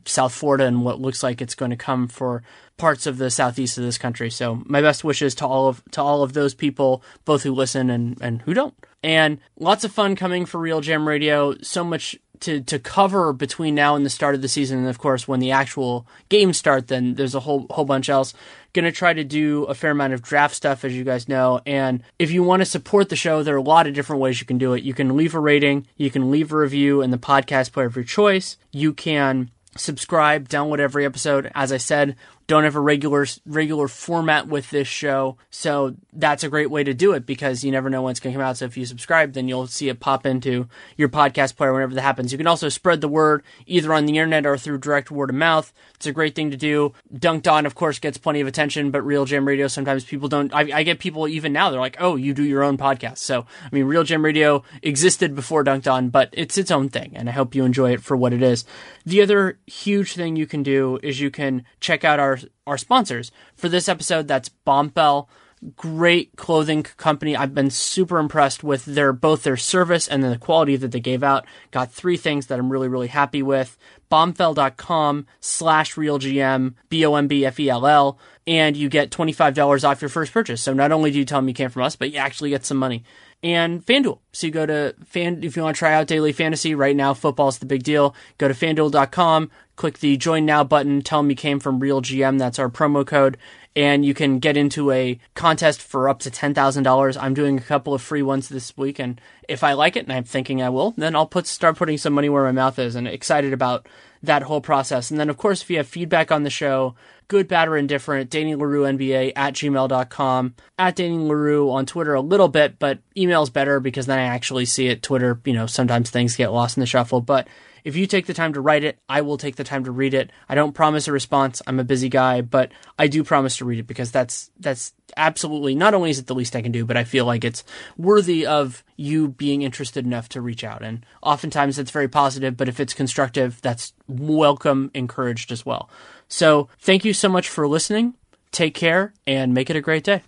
South Florida and what looks like it's going to come for parts of the southeast of this country. So my best wishes to all of to all of those people, both who listen and, and who don't. And lots of fun coming for RealGM Radio. So much to, to cover between now and the start of the season. And of course, when the actual games start, then there's a whole whole bunch else. Going to try to do a fair amount of draft stuff, as you guys know. And if you want to support the show, there are a lot of different ways you can do it. You can leave a rating, you can leave a review in the podcast player of your choice. You can subscribe, download every episode. As I said, don't have a regular regular format with this show, so that's a great way to do it because you never know when it's going to come out. So if you subscribe, then you'll see it pop into your podcast player whenever that happens. You can also spread the word either on the internet or through direct word of mouth. It's a great thing to do. Dunked On, of course, gets plenty of attention, but RealGM Radio, sometimes people don't. I, I get people even now, they're like, oh, you do your own podcast. So, I mean, RealGM Radio existed before Dunked On, but it's its own thing, and I hope you enjoy it for what it is. The other huge thing you can do is you can check out our our sponsors for this episode. That's Bombfell, great clothing company. I've been super impressed with their both their service and then the quality that they gave out. Got three things that I'm really, really happy with. Bombfell.com slash RealGM, B O M B F E L L, and you get twenty-five dollars off your first purchase. So not only do you tell them you came from us, but you actually get some money. And FanDuel. So you go to Fan, if you want to try out daily fantasy right now, football's the big deal. Go to FanDuel dot com, click the Join Now button, tell them you came from RealGM, that's our promo code, and you can get into a contest for up to ten thousand dollars. I'm doing a couple of free ones this week, and if I like it, and I'm thinking I will, then I'll put start putting some money where my mouth is, and excited about that whole process. And then, of course, if you have feedback on the show, good, bad, or indifferent, Danny LaRue N B A at gmail dot com, at Danny LaRue on Twitter a little bit, but email's better because then I actually see it. Twitter, you know, sometimes things get lost in the shuffle, but if you take the time to write it, I will take the time to read it. I don't promise a response. I'm a busy guy, but I do promise to read it because that's that's absolutely, not only is it the least I can do, but I feel like it's worthy of you being interested enough to reach out. And oftentimes it's very positive, but if it's constructive, that's welcome, encouraged as well. So thank you so much for listening. Take care and make it a great day.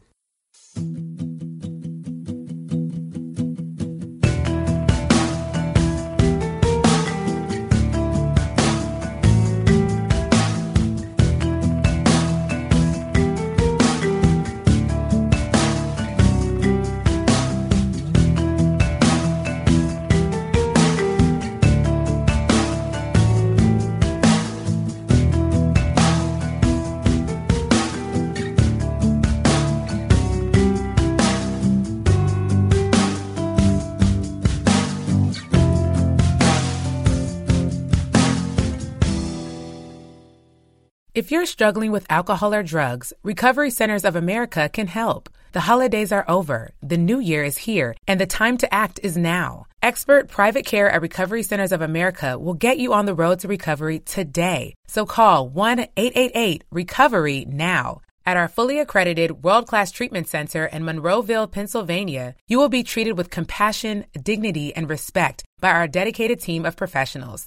If you're struggling with alcohol or drugs, Recovery Centers of America can help. The holidays are over, the new year is here, and the time to act is now. Expert private care at Recovery Centers of America will get you on the road to recovery today. So call one eight eight eight recovery now. At our fully accredited world-class treatment center in Monroeville, Pennsylvania, you will be treated with compassion, dignity, and respect by our dedicated team of professionals.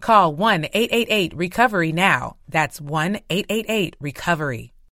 Call one eight eight eight recovery now. That's one eight eight eight recovery.